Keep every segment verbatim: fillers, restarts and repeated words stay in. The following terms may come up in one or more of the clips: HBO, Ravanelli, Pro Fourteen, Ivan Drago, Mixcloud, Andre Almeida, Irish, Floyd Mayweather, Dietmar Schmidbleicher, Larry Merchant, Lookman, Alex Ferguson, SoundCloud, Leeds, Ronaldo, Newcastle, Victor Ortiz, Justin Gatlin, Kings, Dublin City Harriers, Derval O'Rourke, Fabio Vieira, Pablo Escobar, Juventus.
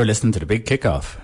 You're listening to The Big Kickoff.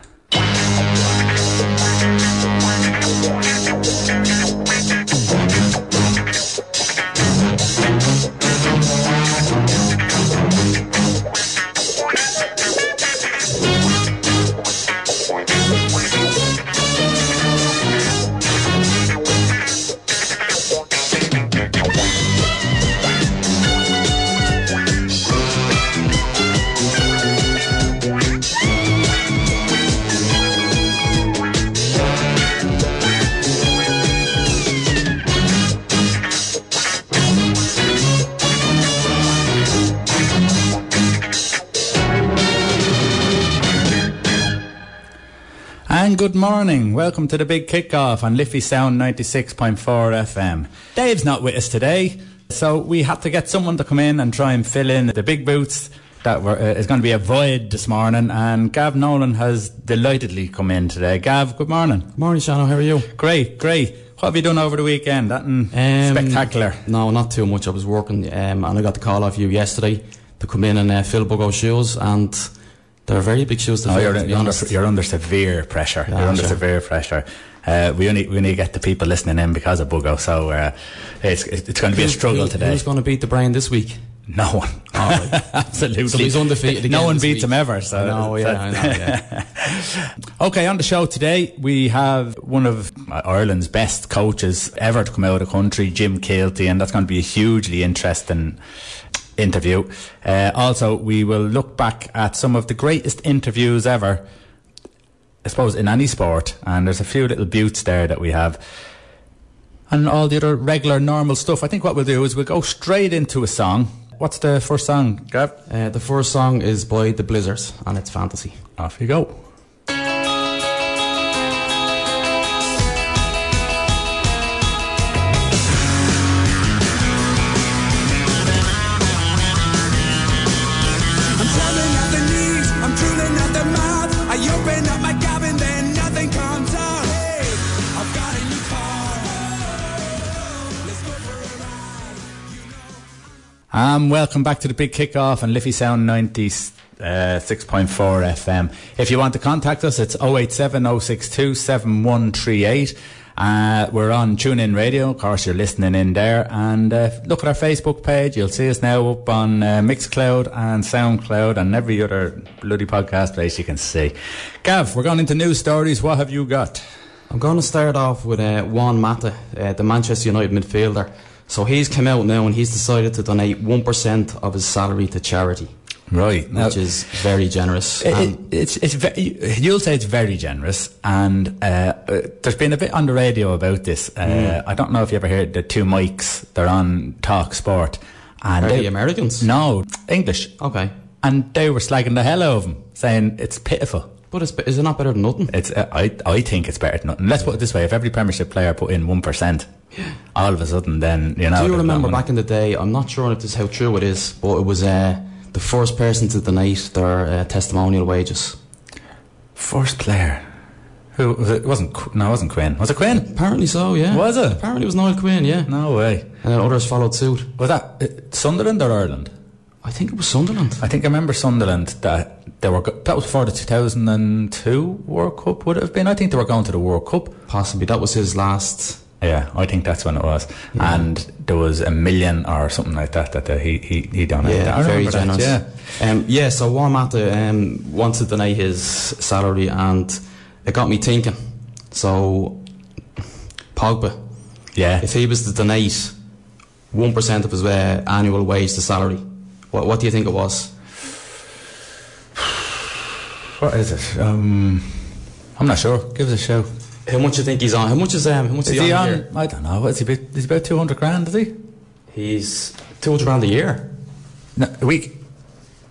Good morning, welcome to The Big Kickoff on Liffey Sound ninety-six point four F M. Dave's not with us today, so we have to get someone to come in and try and fill in the big boots that were, uh, is going to be a void this morning, and Gav Nolan has delightedly come in today. Gav, good morning. Good morning, Shano, how are you? Great, great. What have you done over the weekend? That um, spectacular. No, not too much. I was working um, and I got the call off you yesterday to come in and uh, fill Buggo's shoes, and there are very big shoes to fill. Oh, you're, to be under, you're under severe pressure. Yeah, you're under sure. severe pressure. Uh, we only we only get the people listening in because of Buggo, so uh, it's it's going to be a struggle who, today. Who's going to beat the Brian this week? No one. Oh, right. Absolutely. So he's undefeated again. No one beats week. him ever. So I know, yeah, I know, yeah. Okay, on the show today, we have one of Ireland's best coaches ever to come out of the country, Jim Keelty, and that's going to be a hugely interesting interview. Uh, also, we will look back at some of the greatest interviews ever, I suppose, in any sport, and there's a few little beauts there that we have, and all the other regular normal stuff. I think what we'll do is we'll go straight into a song. What's the first song, Gav? Uh, the first song is by the Blizzards and it's Fantasy. Off you go. Um, welcome back to The Big Kickoff on Liffey Sound ninety-six point four F M. If you want to contact us, it's oh eight seven, oh six two, seven one three eight. Uh, we're on TuneIn Radio. Of course, you're listening in there. And uh, look at our Facebook page. You'll see us now up on uh, Mixcloud and SoundCloud and every other bloody podcast place you can see. Gav, we're going into news stories. What have you got? I'm going to start off with uh, Juan Mata, uh, the Manchester United midfielder. So he's come out now and he's decided to donate one percent of his salary to charity. Right. Now, which is very generous. It, and it, it's, it's ve- you'll say it's very generous, and uh, there's been a bit on the radio about this. Uh, mm. I don't know if you ever heard the two mics, they're on Talk Sport. And Are they, they Americans? No, English. Okay. And they were slagging the hell out of him, saying it's pitiful. But it's, is it not better than nothing? It's uh, I I think it's better than nothing. Let's put it this way: if every Premiership player put in one percent, all of a sudden, then you know. Do you remember back in the day? I'm not sure if this how true it is, but it was uh, the first person to donate their uh, testimonial wages. First player, who was it? It wasn't no, it wasn't Quinn. Was it Quinn? Apparently so. Yeah. Was it? Apparently it was Niall Quinn. Yeah. No way. And then others followed suit. Was that uh, Sunderland or Ireland? I think it was Sunderland. I think I remember Sunderland. That they were go- that was before the two thousand two World Cup, would it have been? I think they were going to the World Cup. Possibly. That was his last. Yeah, I think that's when it was. Yeah. And there was a million or something like that that the, he he he donated. Yeah, I very generous. That, yeah. Um, yeah, so Juan Mata um, wanted to donate his salary, and it got me thinking. So, Pogba. Yeah. If he was to donate one percent of his uh, annual wage to salary, What, what do you think it was? What is it? Um, I'm not sure. Give us a show. How much do you think he's on? How much is um? How much is, is he, he on? on I don't know. What's he? He's about two hundred grand, is he? He's two hundred grand a year. No, a week.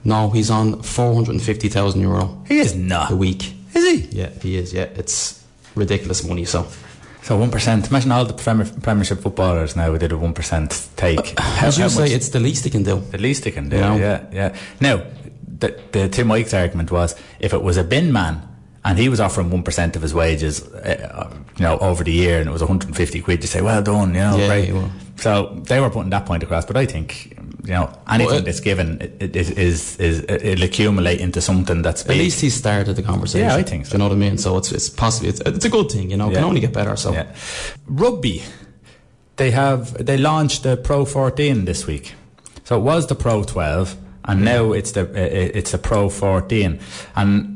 No, he's on four hundred and fifty thousand euro. He is not a week. Is he? Yeah, he is. Yeah, it's ridiculous money. So. So one percent. Imagine all the Premier, Premiership footballers now who did a one percent take. Uh, how, as you how say, much? It's the least they can do. The least they can do, you know? yeah, yeah. Now, the, the Tim Mike's argument was, if it was a bin man and he was offering one percent of his wages uh, you know, over the year, and it was one hundred fifty quid, you say, well done, you know. Yeah, right? Well. So they were putting that point across, but I think you know, anything well, it, that's given it, it, is, is, it'll accumulate into something that's big. At least he started the conversation. Yeah, I think so. Do you know what I mean? So it's it's possibly, it's, it's a good thing, you know, yeah. It can only get better. So yeah. Rugby, they have, they launched the Pro Fourteen this week. So it was the Pro Twelve, and yeah. now it's the it's the Pro Fourteen. And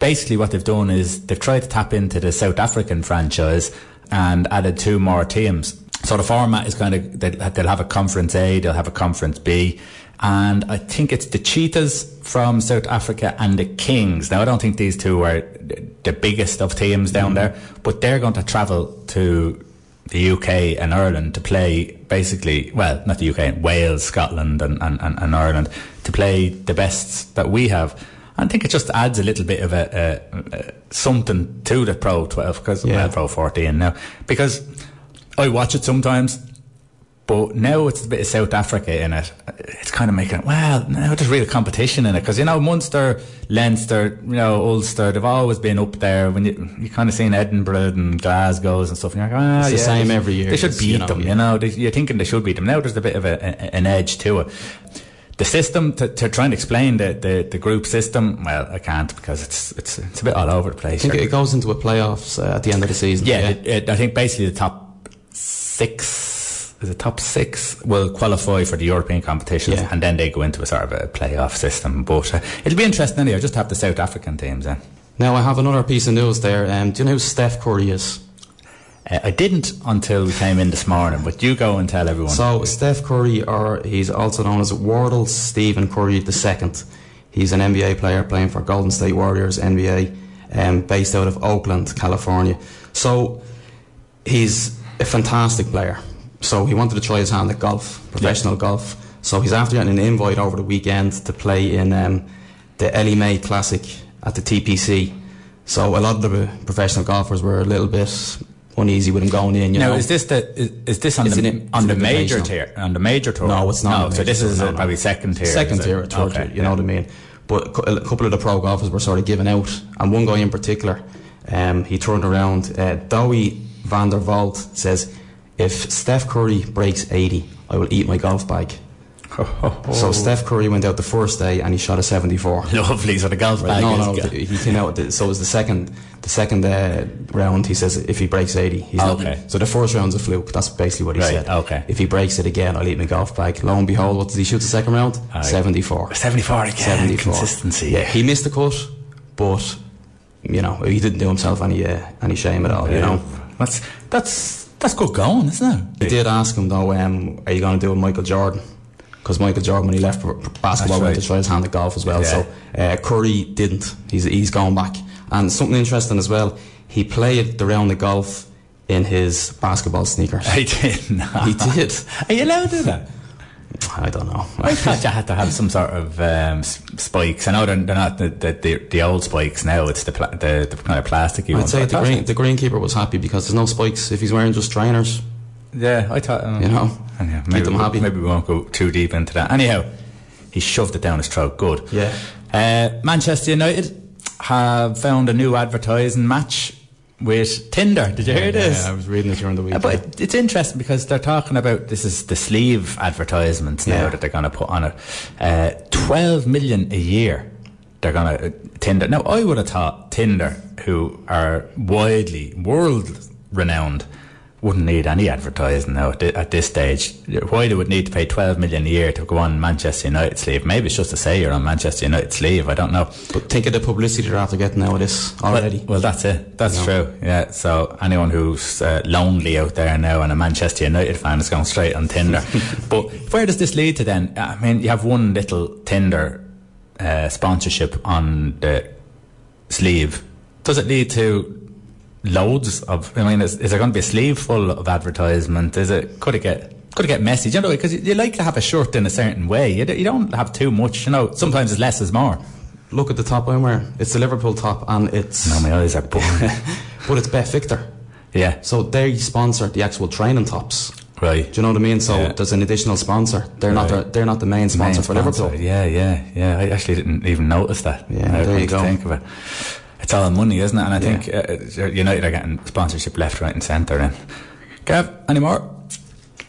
basically what they've done is they've tried to tap into the South African franchise and added two more teams. So the format is kind of, they'll have a Conference A, they'll have a Conference B, and I think it's the Cheetahs from South Africa and the Kings. Now, I don't think these two are the biggest of teams down mm. there, but they're going to travel to the U K and Ireland to play basically, well, not the U K, Wales, Scotland and, and, and Ireland, to play the bests that we have. I think it just adds a little bit of a, a, a something to the Pro twelve, because yeah. well, Pro fourteen now, because I watch it sometimes, but now it's a bit of South Africa in it. It's kind of making it, well, now there's real competition in it, because, you know, Munster, Leinster, you know, Ulster, they've always been up there. When you you kind of seen Edinburgh and Glasgow's and stuff, and you're like, ah, it's yeah, the same they, every year. They should beat you know, them, yeah. you know. They, you're thinking they should beat them. Now there's a bit of a, a, an edge to it. The system, to, to try and explain the, the, the group system, well, I can't, because it's it's it's a bit all over the place. I think it goes into a playoffs uh, at the end of the season. Yeah, yeah. It, it, I think basically the top six, the top six will qualify for the European competitions, yeah. and then they go into a sort of a playoff system. But uh, it'll be interesting anyway. Just have the South African teams in. Now I have another piece of news there. Um, do you know who Steph Curry is? Uh, I didn't until we came in this morning, but you go and tell everyone. So Steph Curry, or he's also known as Wardle Stephen Curry the second. He's an N B A player playing for Golden State Warriors, N B A, um, based out of Oakland, California. So he's a fantastic player. So he wanted to try his hand at golf, professional yeah. golf. So he's after getting an invite over the weekend to play in um, the Ellie Mae Classic at the T P C. So a lot of the professional golfers were a little bit uneasy with him going in. You now know? is this the is, is this on it's the an, on the major tier on the major tour? No, it's not. No, so this tour, is no, no. probably second tier. Second tier, a tour, okay, tier. You yeah. know what I mean? But a couple of the pro golfers were sort of giving out, and one guy in particular, um, he turned around. Uh, Dowie Van der Vault says, if Steph Curry breaks eighty, I will eat my golf bag. Oh. So Steph Curry went out the first day and he shot a seventy-four. Lovely. So the golf bag. No, no, no he came out. So it was the second, the second uh, round. He says if he breaks eighty, he's okay. Not, so the first round's a fluke. That's basically what he right, said. Okay. If he breaks it again, I'll eat my golf bag. Lo and behold, what did he shoot the second round? Right. seventy-four. seventy-four again. seventy-four. Consistency. Yeah. He missed the cut, but you know he didn't do himself any uh, any shame at all. Yeah. You know. That's that's that's good going, isn't it? I did ask him though, um, are you going to do with Michael Jordan? Because Michael Jordan, when he left for basketball, right. went to try his hand at golf as well. Yeah. So uh, Curry didn't. He's he's going back. And something interesting as well, he played the round of golf in his basketball sneakers. I did not. He did. Are you allowed to do that? I don't know. I thought you had to have some sort of um, spikes. I know they're, they're not the, the the old spikes now. It's the pla- the, the kind of plasticky ones. I'd say the green, the greenkeeper was happy because there's no spikes if he's wearing just trainers. Yeah, I thought um, you know. Anyhow, maybe keep them happy. Maybe we won't go too deep into that. Anyhow, he shoved it down his throat. Good. Yeah. Uh, Manchester United have found a new advertising match with Tinder. Did you hear yeah, this? Yeah, I was reading it during the week. Uh, but it's interesting because they're talking about, this is the sleeve advertisements now yeah. that they're going to put on it. Uh, twelve million a year they're going to uh, Tinder. Now, I would have thought Tinder, who are widely world renowned, wouldn't need any advertising now at, th- at this stage. Why they would need to pay twelve million a year to go on Manchester United sleeve? Maybe it's just to say you're on Manchester United sleeve. I don't know. But think of the publicity they're after getting out of this already. Well, well that's it. That's you know. True. Yeah. So anyone who's uh, lonely out there now and a Manchester United fan is going straight on Tinder. But where does this lead to then? I mean, you have one little Tinder uh, sponsorship on the sleeve. Does it lead to loads of, I mean, is, is there going to be a sleeve full of advertisement? Is it, could it get, could it get messy? You know, because you, you like to have a shirt in a certain way. You, you don't have too much, you know, sometimes it's less is more. Look at the top I'm wearing. It's the Liverpool top and it's... No, my eyes are burning. But it's Beth Victor. Yeah. So they sponsor the actual training tops. Right. Do you know what I mean? So yeah. there's an additional sponsor. They're right. not the, they're not the main sponsor main for sponsor. Liverpool. Yeah, yeah, yeah. I actually didn't even notice that. Yeah, now there you go. Think of it. It's all money, isn't it? And I yeah. think uh, United are getting sponsorship left, right and centre. Gav, any more?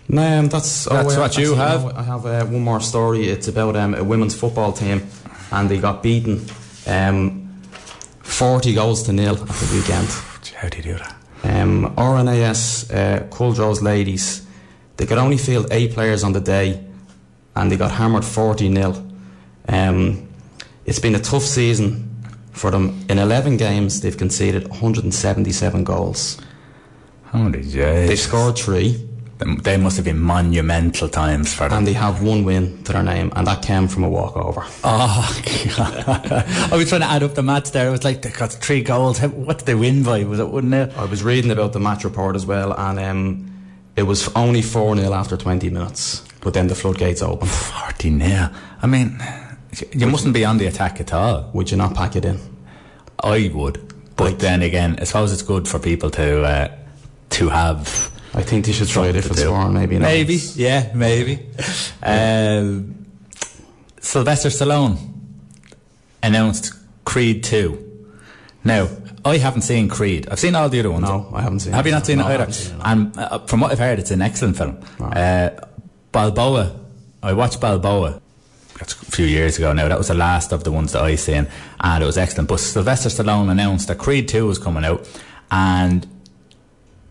No, um, that's oh, that's uh, what you have. I have uh, one more story. It's about um, a women's football team, and they got beaten um, forty goals to nil at the weekend. How do you do that? Um, R N A S, uh, Culdrose ladies, they could only field eight players on the day, and they got hammered forty nil. Um, it's been a tough season for them. In eleven games, they've conceded one hundred seventy-seven goals. Holy jeez. They've scored three. They must have been monumental times for them. And they have one win to their name, and that came from a walkover. Oh, God. I was trying to add up the match there. It was like they got three goals. What did they win by? Was it one nil? I was reading about the match report as well, and um, it was only four nil after twenty minutes. But then the floodgates opened. forty nil. I mean, you mustn't be on the attack at all. Would you not pack it in? I would. But like, then again, I suppose it's good for people to uh, to have... I think they should try a different score, maybe. Maybe, yeah, maybe. um, Sylvester Stallone announced Creed two. Now, I haven't seen Creed. I've seen all the other ones. No, I haven't seen it. Have you not seen it either? And uh, from what I've heard, it's an excellent film. Wow. Uh, Balboa. I watched Balboa. That's a few years ago now. That was the last of the ones that I seen, and it was excellent. But Sylvester Stallone announced that Creed two was coming out, and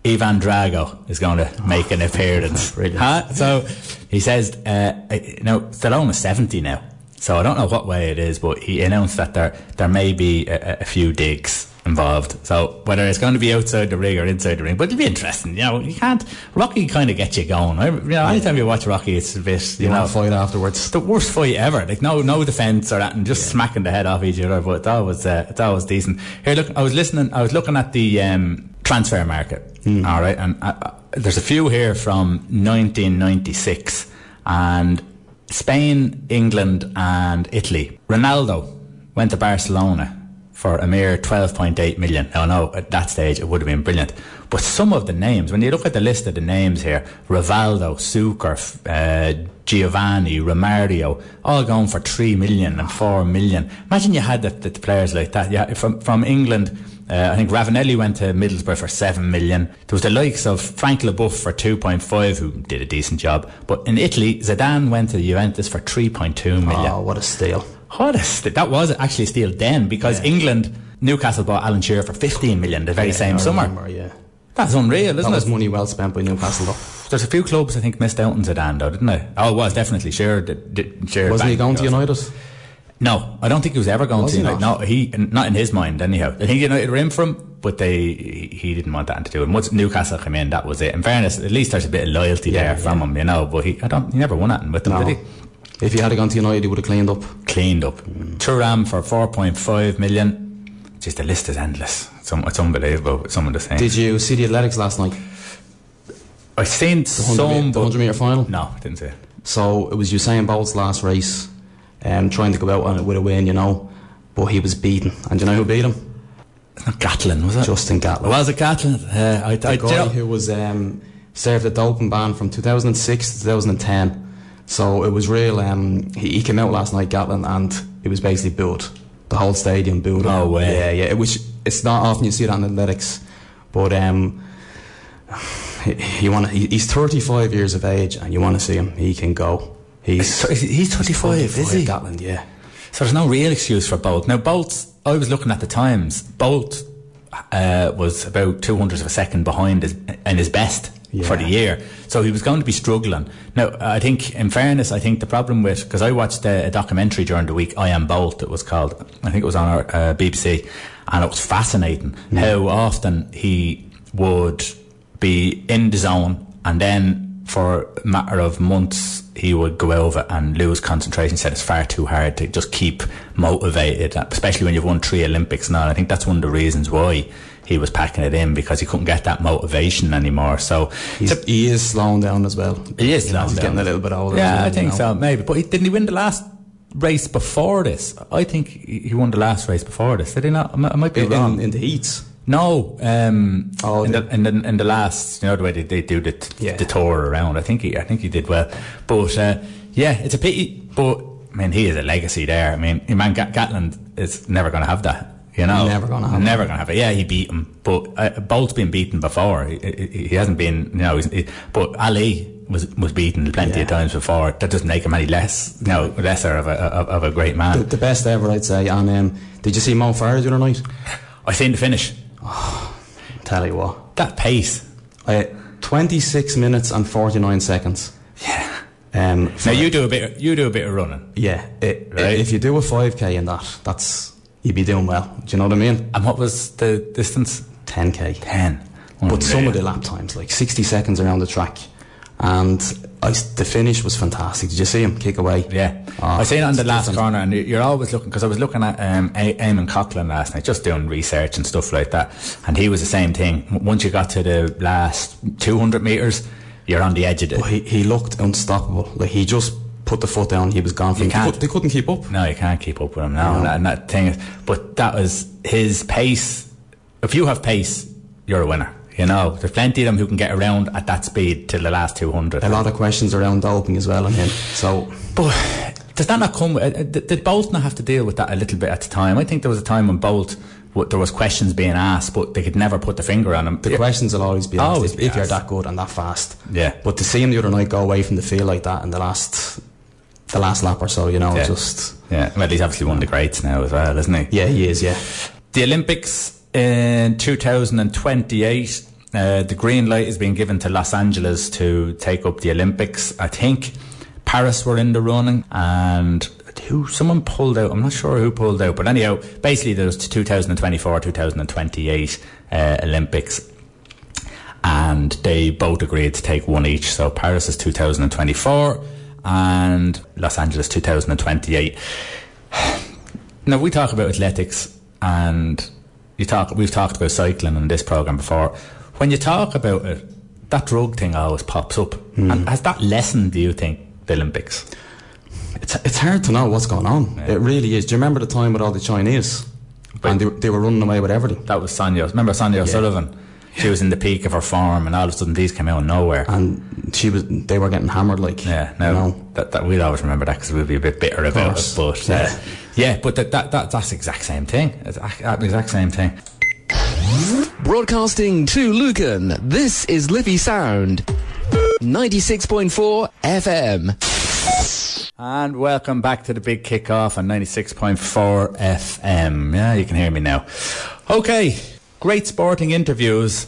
Ivan Drago is going to make an appearance. Huh? So he says, uh, now Stallone is seventy now, so I don't know what way it is, but he announced that there there may be a, a few digs involved. So whether it's going to be outside the ring or inside the ring, but it'll be interesting. You know, you can't. Rocky kind of gets you going. I, you know, anytime you watch Rocky, it's a bit you, you know fight afterwards. It's the worst fight ever. Like no no defense or that, and just yeah. smacking the head off each other. But that was uh, that was decent. Here, look, I was listening. I was looking at the. Um, transfer market. Mm. All right. And uh, there's a few here from nineteen ninety-six, and Spain, England and Italy. Ronaldo went to Barcelona for a mere twelve point eight million. Now, no, at that stage it would have been brilliant. But some of the names, when you look at the list of the names here, Rivaldo, Suker, uh, Giovanni, Romario, all going for three million and four million. Imagine you had the, the players like that. Yeah, from, from England, Uh, I think Ravanelli went to Middlesbrough for seven million. There was the likes of Frank Leboeuf for two point five, who did a decent job. But in Italy, Zidane went to Juventus for three point two million. Oh, what a steal. What a steal. That was actually a steal then, because yeah. England, Newcastle bought Alan Shearer for fifteen million the very yeah, same I summer. Remember, yeah. That's unreal, isn't it? That was it? Money well spent by Newcastle, though. There's a few clubs, I think, missed out on Zidane, though, didn't they? Oh, it was definitely Shearer. Wasn't he going to United? No, I don't think he was ever going was to United. Not? No, he not in his mind anyhow. I think United were in for him, but they he didn't want that to do it. And once Newcastle came in, that was it. In fairness, at least there's a bit of loyalty yeah, there from yeah. him, you know. But he, I don't, he never won anything with them, no. did he? If he had gone to United, he would have cleaned up. Cleaned up. Mm. Thuram for four point five million. Just the list is endless. It's, it's unbelievable. Some of the things. Did you see the athletics last night? I seen the some. The hundred meter final. No, I didn't see it. So it was Usain Bolt's last race. Um, trying to go out on it with a win, you know, but he was beaten. And do you know who beat him? It's not Gatlin, was it? Justin Gatlin. Was it Gatlin? Uh, I, the I, guy I, who was um, served a doping ban from two thousand six to two thousand ten. So it was real. Um, he, he came out last night, Gatlin, and it was basically booed. The whole stadium booed. No way. Yeah, yeah. It was, it's not often you see that in athletics, but um, you want he, he's thirty-five years of age, and you want to see him. He can go. He's, he's twenty-five, is he? Gatland, yeah. So there's no real excuse for Bolt. Now, Bolt, I was looking at the times. Bolt uh, was about two hundredths of a second behind his, in his best yeah. for the year. So he was going to be struggling. Now, I think, in fairness, I think the problem with... Because I watched a, a documentary during the week, I Am Bolt, it was called. I think it was on our uh, B B C. And it was fascinating yeah. how often he would be in the zone and then... For a matter of months, he would go over and lose concentration. He said it's far too hard to just keep motivated, especially when you've won three Olympics now. And I think that's one of the reasons why he was packing it in, because he couldn't get that motivation anymore. So he's, he is slowing down as well. He is slowing down. He's getting a little bit older. Yeah, well, I think you know. so, maybe. But he, didn't he win the last race before this? I think he won the last race before this. Did he not? I might be in, wrong. In the heats. No, um, oh, in, the, in the in the last, you know, the way they, they do the t- yeah. the tour around. I think he, I think he did well, but uh, yeah, it's a pity. But I mean, he is a legacy there. I mean, man, Gatlin is never going to have that. You know, never going to have. Never going to have it. Yeah, he beat him, but uh, Bolt's been beaten before. He, he, he hasn't been, you know. He, but Ali was was beaten plenty yeah. of times before. That doesn't make him any less, no, lesser of a of, of a great man. The, the best ever, I'd say. And um, did you see Mo Farah the other night? I seen the finish. Oh, tell you what, that pace. Uh, twenty-six minutes and forty-nine seconds. Yeah. Um, now you do a bit. You do a bit of running. Yeah. It, right? If you do a five K in that, that's you'd be doing well. Do you know what I mean? And what was the distance? ten K. Ten. But oh, some yeah. of the lap times, like sixty seconds around the track, and I, the finish was fantastic. Did you see him kick away? Yeah, oh, I seen it on the last different. corner, and you're always looking, because I was looking at um, a- Eamonn Coghlan last night, just doing research and stuff like that, and he was the same thing. Once you got to the last two hundred meters, you're on the edge of it. Well, he he looked unstoppable. Like he just put the foot down, he was gone. From, can't, they couldn't keep up. No, you can't keep up with him now. No. And, that, and that thing, but that was his pace. If you have pace, you're a winner. You know, there's plenty of them who can get around at that speed till the last two hundred. A lot of questions around doping as well on him. So, but does that not come? Uh, did, did Bolt not have to deal with that a little bit at the time? I think there was a time when Bolt, w- there was questions being asked, but they could never put the finger on him. The yeah. questions will always be asked always if, be if asked. You're that good and that fast. Yeah. But to see him the other night go away from the field like that in the last, the last lap or so, you know, yeah. just yeah. Well, he's obviously one of the greats now as well, isn't he? Yeah, he is. Yeah. The Olympics. In two thousand twenty-eight, uh, the green light is being given to Los Angeles to take up the Olympics. I think Paris were in the running, and who someone pulled out. I'm not sure who pulled out, but anyhow, basically there's two thousand twenty-four, two thousand twenty-eight uh, Olympics, and they both agreed to take one each. So Paris is two thousand twenty-four, and Los Angeles two thousand twenty-eight. Now we talk about athletics and. You talk. We've talked about cycling in this programme before. When you talk about it, that drug thing always pops up. Mm. And has that lessened, do you think, the Olympics? It's it's hard to know what's going on. Yeah. It really is. Do you remember the time with all the Chinese? But and they, they were running away with everything. That was Sonia. Remember Sonia yeah. O'Sullivan? She was in the peak of her form, and all of a sudden these came out of nowhere. And she was, they were getting hammered, like. Yeah, no, you know? that, that we'll always remember that because we'll be a bit bitter about it. But yeah, uh, yeah but that, that that that's the exact same thing. It's the exact same thing. Broadcasting to Lucan, this is Liffey Sound, ninety-six point four F M. And welcome back to the big kickoff on ninety-six point four F M. Yeah, you can hear me now. Okay. Great sporting interviews,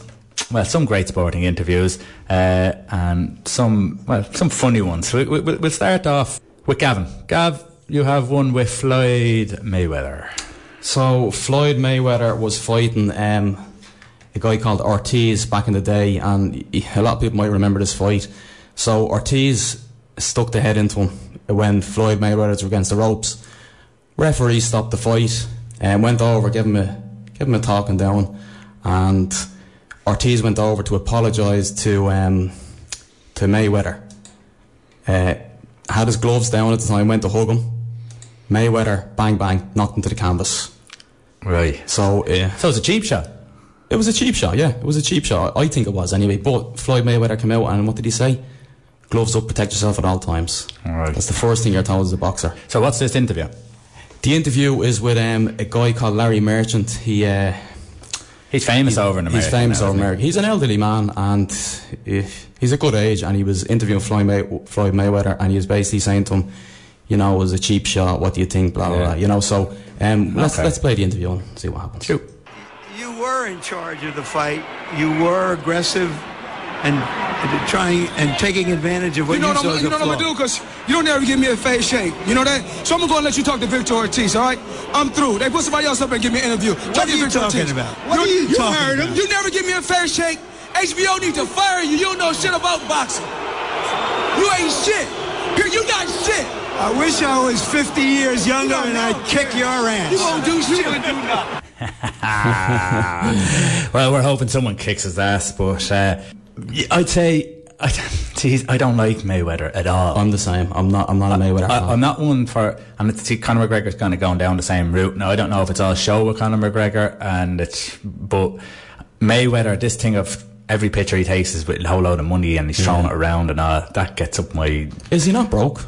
well, some great sporting interviews, uh, and some, well, some funny ones. We, we, we'll start off with Gavin. Gav, you have one with Floyd Mayweather. So Floyd Mayweather was fighting um, a guy called Ortiz back in the day, and a lot of people might remember this fight. So Ortiz stuck the head into him when Floyd Mayweather was against the ropes. Referee stopped the fight and went over, gave him a gave him a talking down. And Ortiz went over to apologise to um, to Mayweather. Uh, had his gloves down at the time, went to hug him. Mayweather, bang, bang, knocked him to the canvas. Right. So, uh, so it was a cheap shot? It was a cheap shot, yeah. It was a cheap shot. I think it was, anyway. But Floyd Mayweather came out, and what did he say? Gloves up, protect yourself at all times. All right. That's the first thing you're told as a boxer. So what's this interview? The interview is with um, a guy called Larry Merchant. He... Uh, He's famous he, over in America. He's famous now, over in America. He's an elderly man, and he, he's a good age, and he was interviewing Floyd, May- Floyd Mayweather, and he was basically saying to him, you know, it was a cheap shot, what do you think, blah, blah, yeah. blah. You know, so um, let's okay. let's play the interview and see what happens. Shoot. You were in charge of the fight. You were aggressive and, and trying and taking advantage of what you, know you what saw as You know what I'm going to do, because you don't ever give me a fair shake. You know that? So I'm going to let you talk to Victor Ortiz, all right? I'm through. They put somebody else up and give me an interview. Talk what are you Victor talking Ortiz. About? What are you, you talking heard him. About? You never give me a fair shake. H B O need to fire you. You don't know shit about boxing. You ain't shit. You got shit. I wish I was fifty years younger you and I'd kick your ass. You won't do shit and do nothing. Well, we're hoping someone kicks his ass, but uh, I'd say... I, geez, I don't like Mayweather at all. I'm the same. I'm not. I'm not I, a Mayweather. I, I'm not one for. And see, Conor McGregor's kind of going down the same route. Now I don't know if it's all show with Conor McGregor, and it's but Mayweather. This thing of every picture he takes is with a whole load of money, and he's throwing yeah. it around, and all that gets up my. Is he not broke?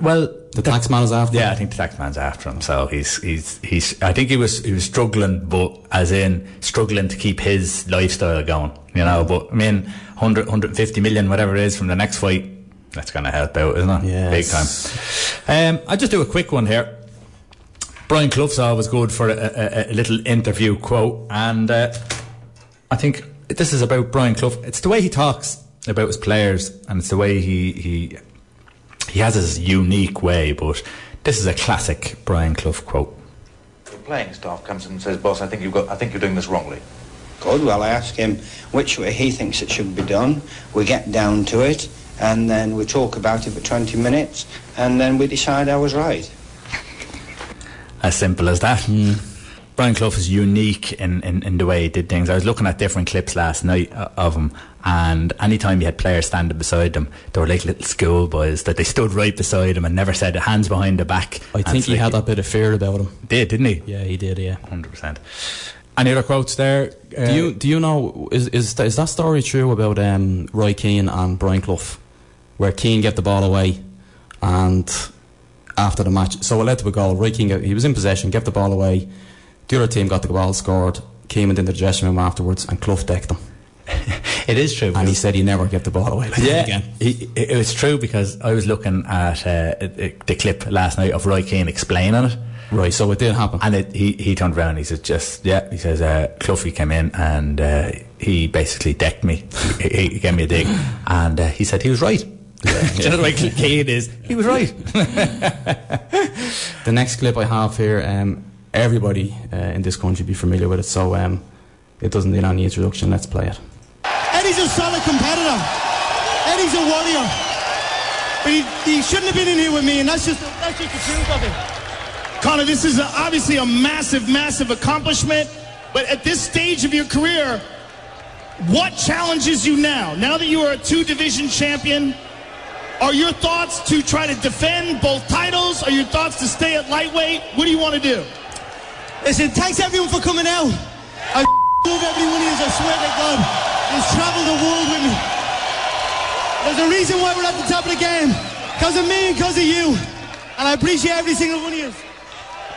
Well, the that, tax man is after. Yeah, him. I think the tax man's after him. So he's he's he's. I think he was he was struggling, but as in struggling to keep his lifestyle going. you know. But I mean, one hundred, one hundred fifty million, whatever it is, from the next fight, that's going to help out, isn't it? Yes. Big time. Um, I'll just do a quick one here. Brian Clough's always good for a, a, a little interview quote, and uh, I think this is about Brian Clough. It's the way he talks about his players, and it's the way he he, he has his unique way, but this is a classic Brian Clough quote. The playing staff comes in and says, "Boss, I think you've got, I think you're doing this wrongly." Good. Well, I ask him which way he thinks it should be done. We get down to it, and then we talk about it for twenty minutes, and then we decide I was right. As simple as that. Mm. Brian Clough is unique in, in, in the way he did things. I was looking at different clips last night of him, and any time you had players standing beside them, they were like little schoolboys, that they stood right beside him and never said it, hands behind the back. I think he like, had that bit of fear about him. Did, didn't he? Yeah, he did, yeah. one hundred percent. Any other quotes there? Uh, do you do you know, is is that, is that story true about um, Roy Keane and Brian Clough, where Keane gave the ball away and... after the match, so it led to a goal. Roy Keane, he was in possession, gave the ball away. The other team got the ball, scored. Came into the dressing room afterwards, and Clough decked him. It is true, and he said he never gave the ball away like yeah, that again. He, it was true because I was looking at uh, the clip last night of Roy Keane explaining it. Right, so it did happen, and it, he he turned around and he said, "Just yeah," he says, uh, "Clough came in and uh, he basically decked me. he, he gave me a dig, and uh, he said he was right." Do you know the way Keane is? He was right. The next clip I have here, um, everybody uh, in this country be familiar with it, so um, it doesn't need any introduction. Let's play it. Eddie's a solid competitor. Eddie's a warrior. But he, he shouldn't have been in here with me, and that's just, that's just the truth of it. Conor, this is a, obviously a massive, massive accomplishment, but at this stage of your career, what challenges you now? Now that you are a two-division champion, are your thoughts to try to defend both titles? Are your thoughts to stay at lightweight? What do you want to do? Listen, thanks everyone for coming out. I love everyone here, I swear to God. He's traveled the world with me. There's a reason why we're at the top of the game. Because of me and because of you. And I appreciate every single one of you.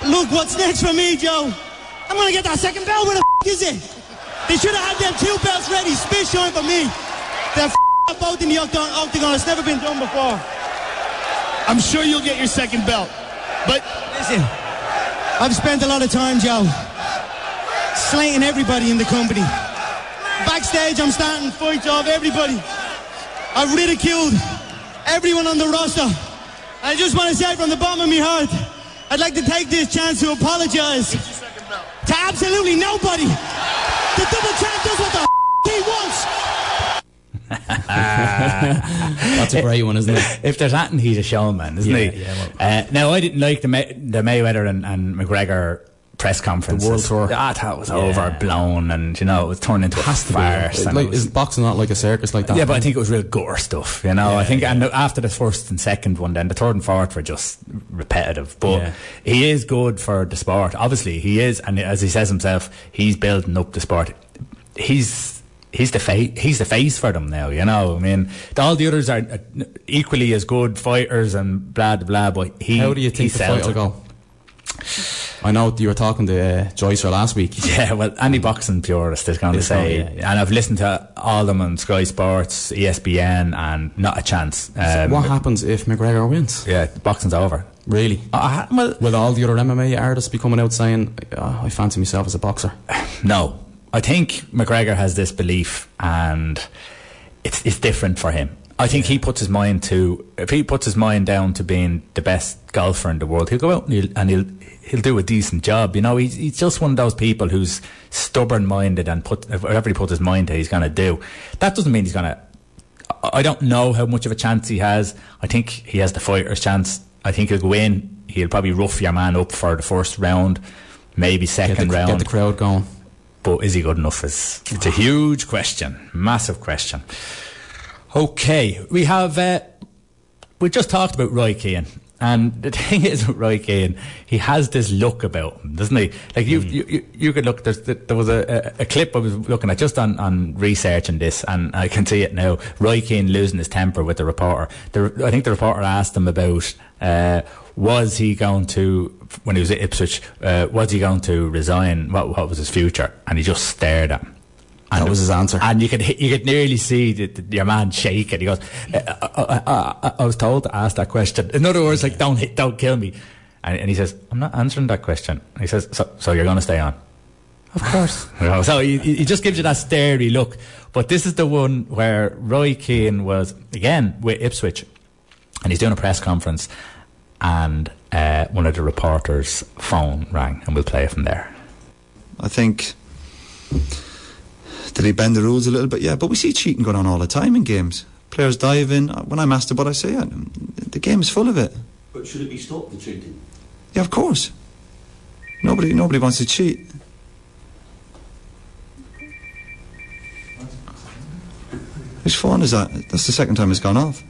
But look, what's next for me, Joe? I'm going to get that second belt. Where the f*** is it? They should have had them two belts ready. Spit showing for me. They're both in the octagon, it's never been done before. I'm sure you'll get your second belt, but listen, I've spent a lot of time, Joe, slating everybody in the company. Backstage, I'm starting fights off everybody. I've ridiculed everyone on the roster. I just want to say from the bottom of my heart, I'd like to take this chance to apologize to absolutely nobody. The double champ does what the f*** he wants. That's a great one, isn't it? If there's that, and he's a showman, isn't yeah, he? Yeah, well, uh, now, I didn't like the May- the Mayweather and, and McGregor press conference. The world tour. I thought it was yeah. overblown, and you know, it was turned into has a farce. It, like, is boxing not like a circus like that? Yeah, but I think it was real gore stuff. You know, yeah, I think, yeah. and after the first and second one, then the third and fourth were just repetitive. But yeah. he is good for the sport. Obviously, he is, and as he says himself, he's building up the sport. He's. He's the face. He's the face for them now. You know, I mean, all the others are equally as good fighters and blah blah. But he, how do you think the fight will go? I know you were talking to uh, Joyce last week. Yeah, well, any boxing purist is going to say, going, yeah, yeah. and I've listened to all of them on Sky Sports, E S P N, and not a chance. So um, what happens if McGregor wins? Yeah, boxing's over. Really? Uh, well, will all the other M M A artists be coming out saying, oh, "I fancy myself as a boxer"? No. I think McGregor has this belief, and it's it's different for him. I think yeah. he puts his mind to if he puts his mind down to being the best golfer in the world, he'll go out and he'll and he'll, he'll do a decent job. You know, he's he's just one of those people who's stubborn minded, and put whatever he puts his mind to, he's going to do. That doesn't mean he's going to. I don't know how much of a chance he has. I think he has the fighter's chance. I think he'll go in. He'll probably rough your man up for the first round, maybe second get the, round. Get the crowd going. But is he good enough? It's, it's a huge question, massive question. Okay, we have uh, we just talked about Roy Keane, and the thing is with Roy Keane, he has this look about him, doesn't he? Like you, mm. you, you, you could look. There was a, a, a clip I was looking at just on, on researching this, and I can see it now. Roy Keane losing his temper with the reporter. The, I think the reporter asked him about. Uh, Was he going to, when he was at Ipswich, uh, was he going to resign? What, what was his future? And he just stared at him. And that was his answer. And you could you could nearly see the, the, your man shake, and he goes, I, I, I, I was told to ask that question. In other words, like, don't don't kill me. And, and he says, I'm not answering that question. And he says, so, so you're going to stay on? Of course. You know, so he, he just gives you that starey look. But this is the one where Roy Keane was, again, with Ipswich. And he's doing a press conference. And uh, one of the reporters' phone rang. And we'll play it from there. I think... Did he bend the rules a little bit? Yeah, but we see cheating going on all the time in games. Players dive in. When I'm asked about it, I say, yeah, the game is full of it. But should it be stopped, the cheating? Yeah, of course. Nobody nobody wants to cheat. Whose phone is that? That's the second time it's gone off.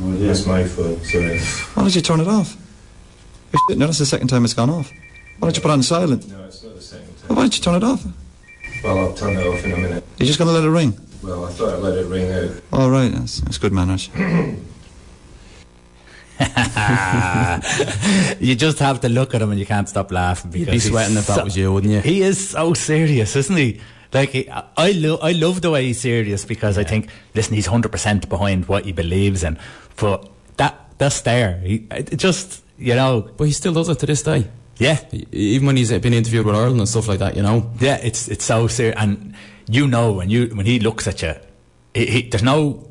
Oh, yeah, it's my phone, sorry. Why did you turn it off? No, that's the second time it's gone off. Why don't you put it on silent? No, it's not the second time. Well, why did you turn it off? Well, I'll turn it off in a minute. You're just going to let it ring? Well, I thought I'd let it ring out. All right, that's, that's good manners. You just have to look at him and you can't stop laughing. Because You'd be sweating if so, that was you, wouldn't you? He is so serious, isn't he? Like, he, I, lo- I love the way he's serious because yeah. I think, listen, he's one hundred percent behind what he believes in. But that, that stare, he, it just, you know... But he still does it to this day. Yeah. Even when he's been interviewed with Ireland and stuff like that, you know? Yeah, it's it's so serious. And you know, when you when he looks at you, he, he, there's no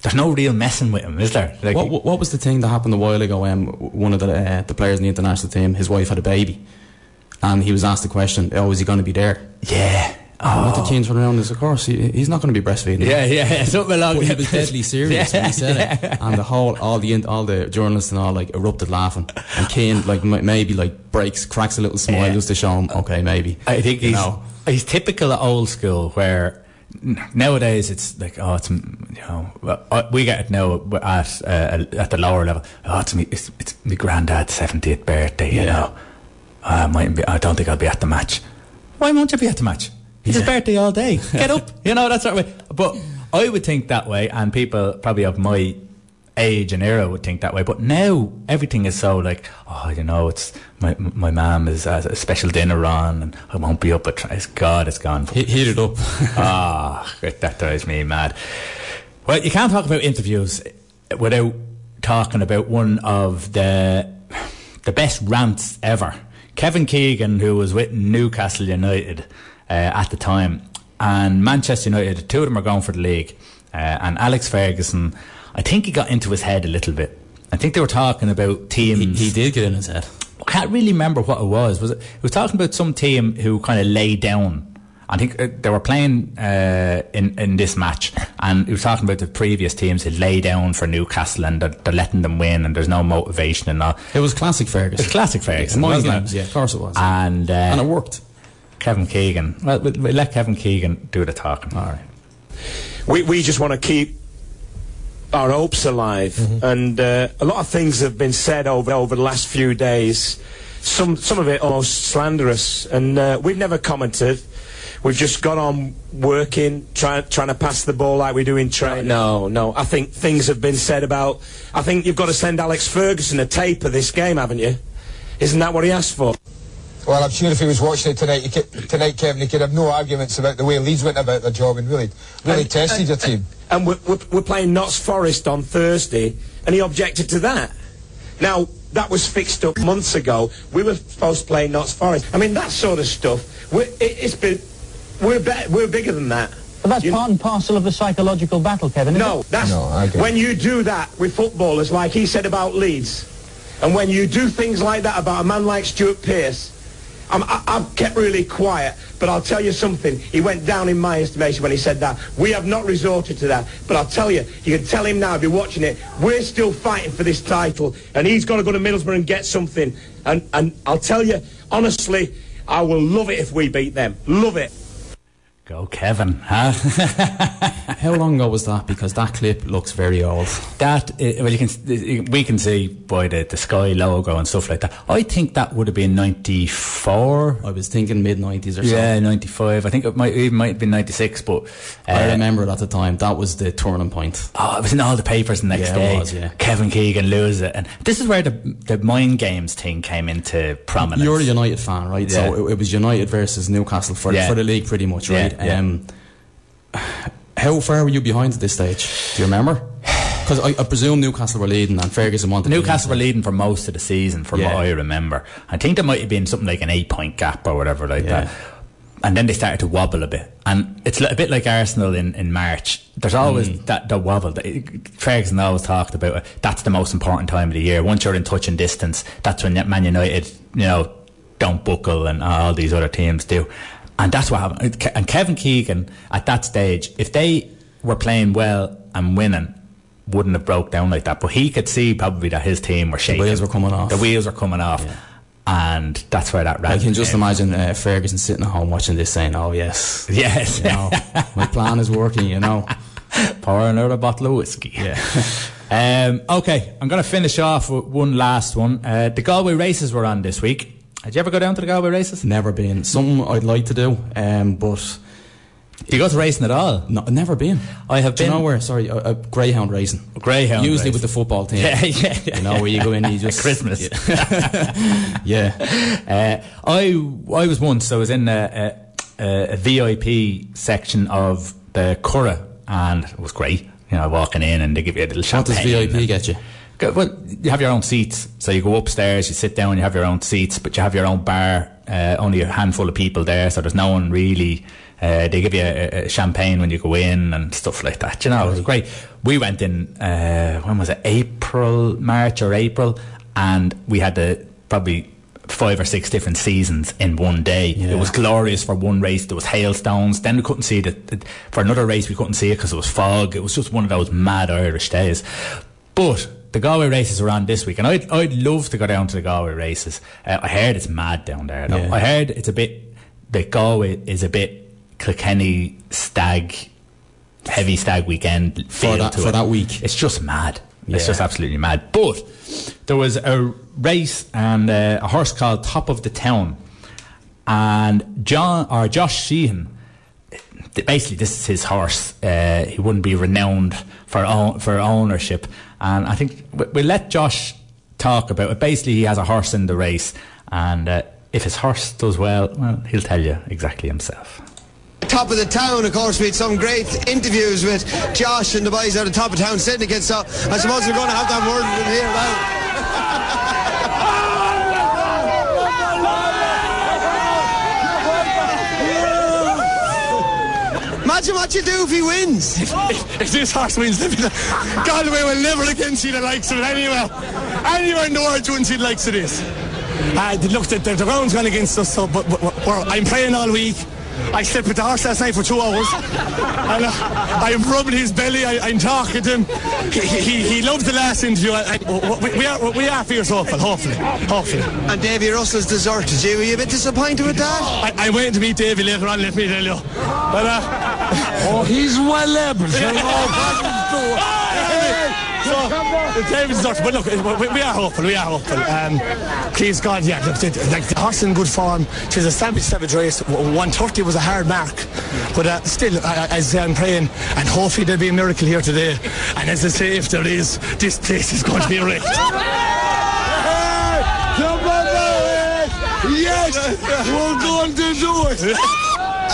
there's no real messing with him, is there? Like, what, what, what was the thing that happened a while ago? Um, one of the uh, the players in the international team, his wife had a baby. And he was asked the question, oh, is he going to be there? Yeah. Oh. What the Keane's running around is, of course, he, he's not going to be breastfeeding. Yeah, yeah, something along that. He was deadly serious yeah, when he said yeah. it. And the whole, all the all the journalists and all, like, erupted laughing. And Keane, like, m- maybe, like, breaks, cracks a little smile yeah. just to show him, okay, maybe. I think you he's know. he's typical of old school, where nowadays it's like, oh, it's, you know, we get it now at, uh, at the lower level. Oh, it's me, it's, it's my granddad's seventieth birthday, you yeah. know. I mightn't be, I don't think I'll be at the match. Why won't you be at the match? It's yeah. his birthday all day. Get up. You know, that's sort of way. But I would think that way, and people probably of my age and era would think that way. But now everything is so like, oh, you know, it's my my mum is has a special dinner on, and I won't be up. But try. God, it's gone. He- heat it up. Ah, oh, that drives me mad. Well, you can't talk about interviews without talking about one of the the best rants ever. Kevin Keegan, who was with Newcastle United. Uh, at the time, and Manchester United, two of them are going for the league, uh, and Alex Ferguson, I think he got into his head a little bit. I think they were talking about teams. He, he did get in his head. I can't really remember what it was. Was it? He was talking about some team who kind of lay down. I think uh, they were playing uh, in in this match, and he was talking about the previous teams who lay down for Newcastle, and they're, they're letting them win, and there's no motivation and all. It was classic Ferguson. It was classic Ferguson. It was games, yeah, of course it was. And uh, and it worked. Kevin Keegan. Well, we'll, we'll let Kevin Keegan do the talking. All right. We we just want to keep our hopes alive, mm-hmm. and uh, a lot of things have been said over over the last few days. Some some of it almost slanderous, and uh, we've never commented. We've just got on working, trying trying to pass the ball like we do in training. No, no. I think things have been said about. I think you've got to send Alex Ferguson a tape of this game, haven't you? Isn't that what he asked for? Well, I'm sure if he was watching it tonight, he could, tonight, Kevin, he could have no arguments about the way Leeds went about their job and really, really and, tested and, your team. And we're, we're, we're playing Notts Forest on Thursday, and he objected to that. Now, that was fixed up months ago. We were supposed to play Notts Forest. I mean, that sort of stuff. We're, it, it's been, we're, be, we're bigger than that. But that's you part know? and parcel of the psychological battle, Kevin. No, it? that's no, I get when you do that with footballers, like he said about Leeds, and when you do things like that about a man like Stuart Pearce. I'm, I, I've kept really quiet, but I'll tell you something. He went down in my estimation when he said that. We have not resorted to that, but I'll tell you, you can tell him now if you're watching it, we're still fighting for this title, and he's got to go to Middlesbrough and get something. And, and I'll tell you, honestly, I will love it if we beat them. Love it. Go Kevin, huh? How long ago was that? Because that clip looks very old. That, well, you can, we can see by the, the Sky logo and stuff like that. I think that would have been ninety-four. I was thinking mid-nineties or something. Yeah, ninety-five. I think it might even might have been ninety-six, but... Uh, I remember it at the time. That was the turning point. Oh, it was in all the papers the next yeah, day. It was, yeah. Kevin Keegan loses it. And this is where the, the mind games thing came into prominence. You're a United fan, right? Yeah. So it, it was United versus Newcastle for, yeah. for the league pretty much, right? Yeah. Yeah. Um, how far were you behind at this stage? Do you remember? Because I, I presume Newcastle were leading and Ferguson wanted Newcastle to Newcastle were leading for most of the season, from yeah. what I remember. I think there might have been something like an eight-point gap or whatever like yeah. that. And then they started to wobble a bit. And it's a bit like Arsenal in, in March. There's always mm. that, that wobble. Ferguson always talked about it. That's the most important time of the year. Once you're in touch and distance, that's when Man United, you know, don't buckle and all these other teams do. And that's what happened. And Kevin Keegan, at that stage, if they were playing well and winning, wouldn't have broke down like that. But he could see probably that his team were shaking. The wheels were coming off. The wheels were coming off. Yeah. And that's where that ran. I can just imagine uh, Ferguson sitting at home watching this saying, oh yes, yes, you know, my plan is working, you know. Pour another bottle of whiskey. Yeah. um, okay, I'm going to finish off with one last one. Uh, the Galway races were on this week. Did you ever go down to the Galway races? Never been. Something I'd like to do, um, but... Do you go to racing at all? No, never been. I have do been. You know where? Sorry, uh, uh, greyhound racing. Greyhound. Usually racing. With the football team. Yeah, yeah, yeah. You know where you go in, and you just Christmas. Yeah. yeah. Uh, I I was once. I was in a, a, a V I P section of the Curragh, and it was great. You know, walking in and they give you a little champagne. What does V I P and, get you? Well, you have your own seats. So you go upstairs, you sit down, you have your own seats, but you have your own bar. Uh, only a handful of people there, so there's no one really. Uh, they give you a, a champagne when you go in and stuff like that. You know, it was great. We went in, uh, when was it, April, March or April, and we had the, probably five or six different seasons in one day. Yeah. It was glorious for one race. There was hailstones. Then we couldn't see it. For another race, we couldn't see it because it was fog. It was just one of those mad Irish days. But the Galway races were on this week, and I'd, I'd love to go down to the Galway races. Uh, I heard it's mad down there, though. Yeah. I heard it's a bit, that Galway is a bit, Kilkenny stag, heavy stag weekend for that, for that week. It's just mad. Yeah. It's just absolutely mad. But there was a race and uh, a horse called Top of the Town, and John or Josh Sheehan. Basically, this is his horse. Uh, he wouldn't be renowned for own, for ownership, and I think we'll let Josh talk about it. Basically, he has a horse in the race, and uh, if his horse does well, well, he'll tell you exactly himself. Top of the Town, of course, we had some great interviews with Josh and the boys out of Top of Town Syndicate, so I suppose we're going to have that word with him here now. Imagine what you do if he wins. If, if this horse wins, Galway will never again see the likes of it anywhere. Anywhere in the world you wouldn't see the likes of this. Uh, look, the, the ground's gone against us, so but, but, but, I'm playing all week. I slept with the horse last night for two hours and uh, I'm rubbing his belly. I, I'm talking to him. He, he, he loved the last interview. I, I, we, we are we are fierce hopeful, hopefully, hopefully. And Davy Russell's deserted you. Were you a bit disappointed with that? I, I'm waiting to meet Davy later on, let me tell you. But, uh, oh, he's well able. So, the David's not, but look, we are hopeful, we are hopeful. Um, please God, yeah, look, like the horse in good form. It was a savage, savage race. one thirty was a hard mark, but uh, still, uh, as I'm praying, and hopefully there'll be a miracle here today. And as I say, if there is, this place is going to be wrecked. Yes, we're going to do it.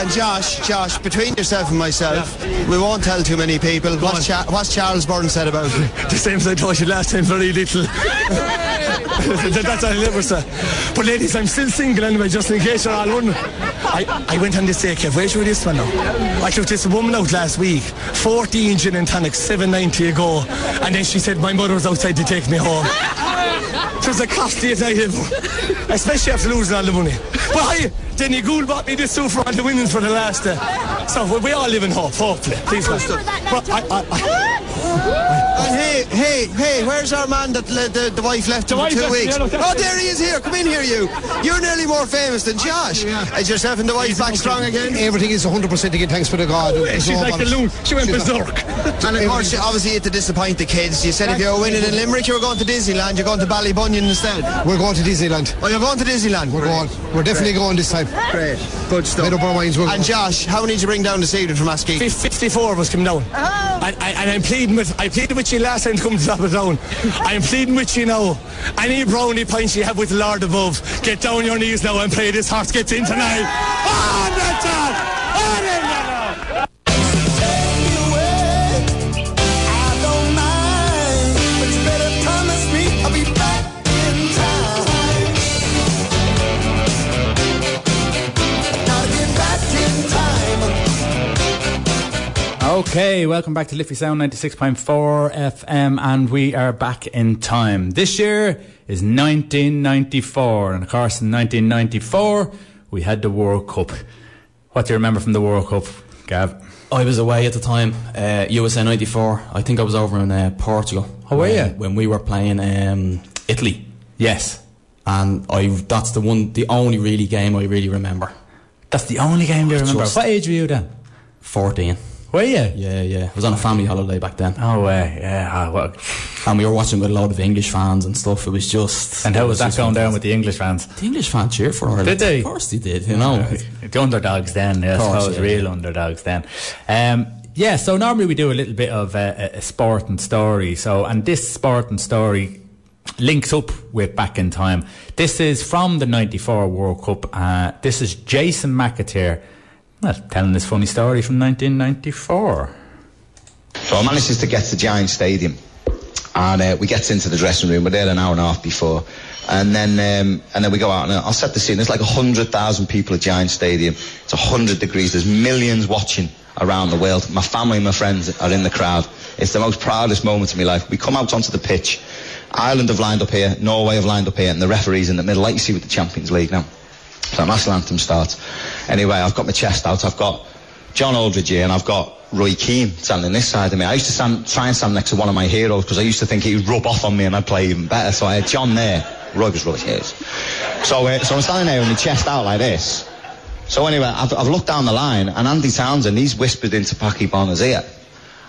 And Josh, Josh, between yourself and myself, yeah. we won't tell too many people. What's, Cha- what's Charles Byrne said about it? The same as I told you last time, very little. That's all I ever said. But ladies, I'm still single anyway, just in case you're all wondering. I, I went on this day, Kev, where's this one now? I took this woman out last week, fourteen gin and tonics, seven ninety ago, and then she said my mother was outside to take me home. It was the costliest night ever, especially after losing all the money. But I... Denny Gould bought me this sofa and the winnings for the last day. Uh, so we all live in hope, hopefully. Please, God. Hey, hey, hey, where's our man that le- the, the wife left him for two weeks? Yeah, look, oh, there he is here. Come in here, you. You're nearly more famous than Josh. Yeah. Is yourself and the wife He's back strong again? Everything is one hundred percent again, thanks for the God. Oh, she's so like the loon. She went she's berserk. Like... And of course, you obviously, you had to disappoint the kids. You said if you were winning in Limerick, you were going to Disneyland. You're going to Ballybunion instead. We're going to Disneyland. Oh, you're going to Disneyland? We're going. We're definitely going this time. Great. Good stuff. And Josh, how many did you bring down this evening from Askew? fifty-four of us came down. Oh. And, and I'm pleading with Dave, I pleaded with you last time to come to Top of the Town. I'm pleading with you now. Any brownie pints you have with the Lord above, get down your knees now and play this Hearts Gets In tonight. On the top! On in the top! Okay, welcome back to Liffey Sound ninety-six point four F M, and we are back in time. This year is nineteen ninety-four, and of course in nineteen ninety-four we had the World Cup. What do you remember from the World Cup, Gav? I was away at the time, uh, U S A ninety-four. I think I was over in uh, Portugal. How were you? When we were playing um, Italy. Yes. And I that's the one, the only really game I really remember. That's the only game you remember? Just what age were you then? fourteen. Were you? Yeah, yeah. I was on a family holiday back then. Oh, uh, yeah. Well, and we were watching with a lot of English fans and stuff. It was just... And how was, was that going down with the English fans? The English fans cheered for Ireland. Did they? Of course they did, you know. The underdogs then, yes. Course, I suppose, yeah, real yeah. underdogs then. Um, yeah, so normally we do a little bit of uh, a sport and story. So, and this sport and story links up with back in time. This is from the ninety-four World Cup. Uh, this is Jason McAteer. Well, telling this funny story from nineteen ninety-four. So I manages to get to Giant Stadium, and uh, we get into the dressing room. We're there an hour and a half before, and then um, and then we go out, and I'll set the scene. There's like a hundred thousand people at Giant Stadium. It's a hundred degrees. There's millions watching around the world. My family and my friends are in the crowd. It's the most proudest moment of my life. We come out onto the pitch. Ireland have lined up here. Norway have lined up here, and the referees in the middle, like you see with the Champions League now. So national anthem starts. Anyway, I've got my chest out. I've got John Aldridge here, and I've got Roy Keane standing this side of me. I used to stand, try and stand next to one of my heroes because I used to think he'd rub off on me and I'd play even better. So I had John there. Roy was rubbish. Yes. So, uh, so I'm standing there with my chest out like this. So anyway, I've, I've looked down the line, and Andy Townsend, he's whispered into Packy Bonner's ear.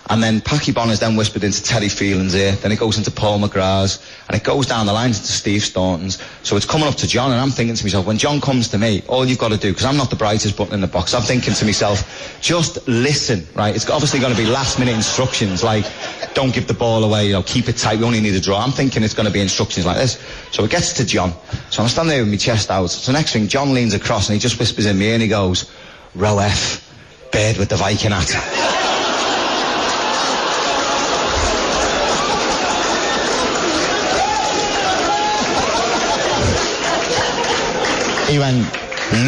And then Packy Bonner's then whispered into Terry Phelan's ear. Then it goes into Paul McGrath's. And it goes down the line into Steve Staunton's. So it's coming up to John, and I'm thinking to myself, when John comes to me, all you've got to do, because I'm not the brightest button in the box, I'm thinking to myself, just listen, right? It's obviously going to be last-minute instructions, like, don't give the ball away, you know, keep it tight, we only need a draw. I'm thinking it's going to be instructions like this. So it gets to John. So I'm standing there with my chest out. So next thing, John leans across, and he just whispers in my ear, and he goes, Row F, Bird with the Viking hat. He went,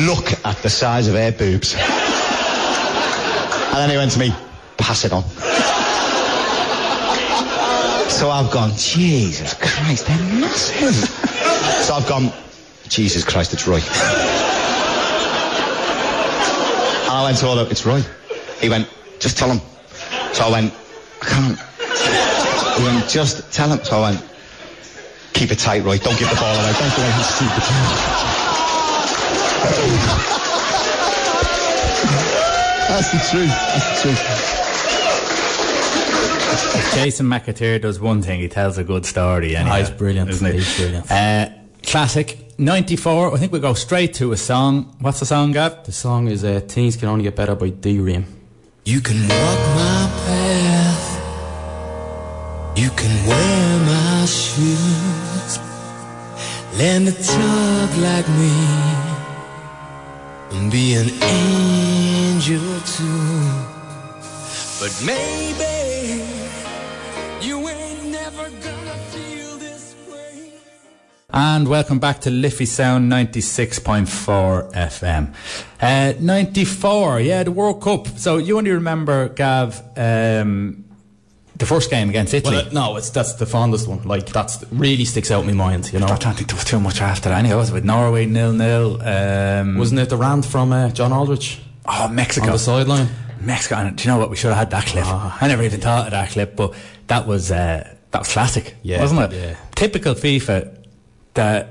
look at the size of her boobs. And then he went to me, pass it on. So I've gone, Jesus Christ, they're massive. So I've gone, Jesus Christ, it's Roy. And I went to all of, it's Roy. He went, just tell him. So I went, I can't. He went, just tell him. So I went, keep it tight, Roy. Don't give the ball away. Don't do anything stupid. That's the truth. That's the truth. Jason McAteer does one thing. He tells a good story. Anyway, oh, he's brilliant, isn't he? He's brilliant. Uh, classic. ninety-four. I think we'll go straight to a song. What's the song, Gav? The song is uh, Things Can Only Get Better by D-Ream. You can walk my path. You can wear my shoes. Learn to talk like me. And be an angel too. But maybe you ain't never gonna feel this way. And welcome back to Liffey Sound ninety-six point four F M. Uh, ninety-four, yeah, the World Cup. So you only remember, Gav, um, the first game against Italy. Well, uh, no, it's that's the fondest one. Like, that's really sticks out in my mind, you know. I don't think there was too much after that. Anyway, I was with Norway nil nil. Um, Wasn't it the rant from uh, John Aldridge? Oh, Mexico. On the sideline. Mexico. And do you know what? We should have had that clip. Oh, I never even yeah. thought of that clip, but that was uh, that was classic, yeah, wasn't it? Yeah. Typical FIFA. The,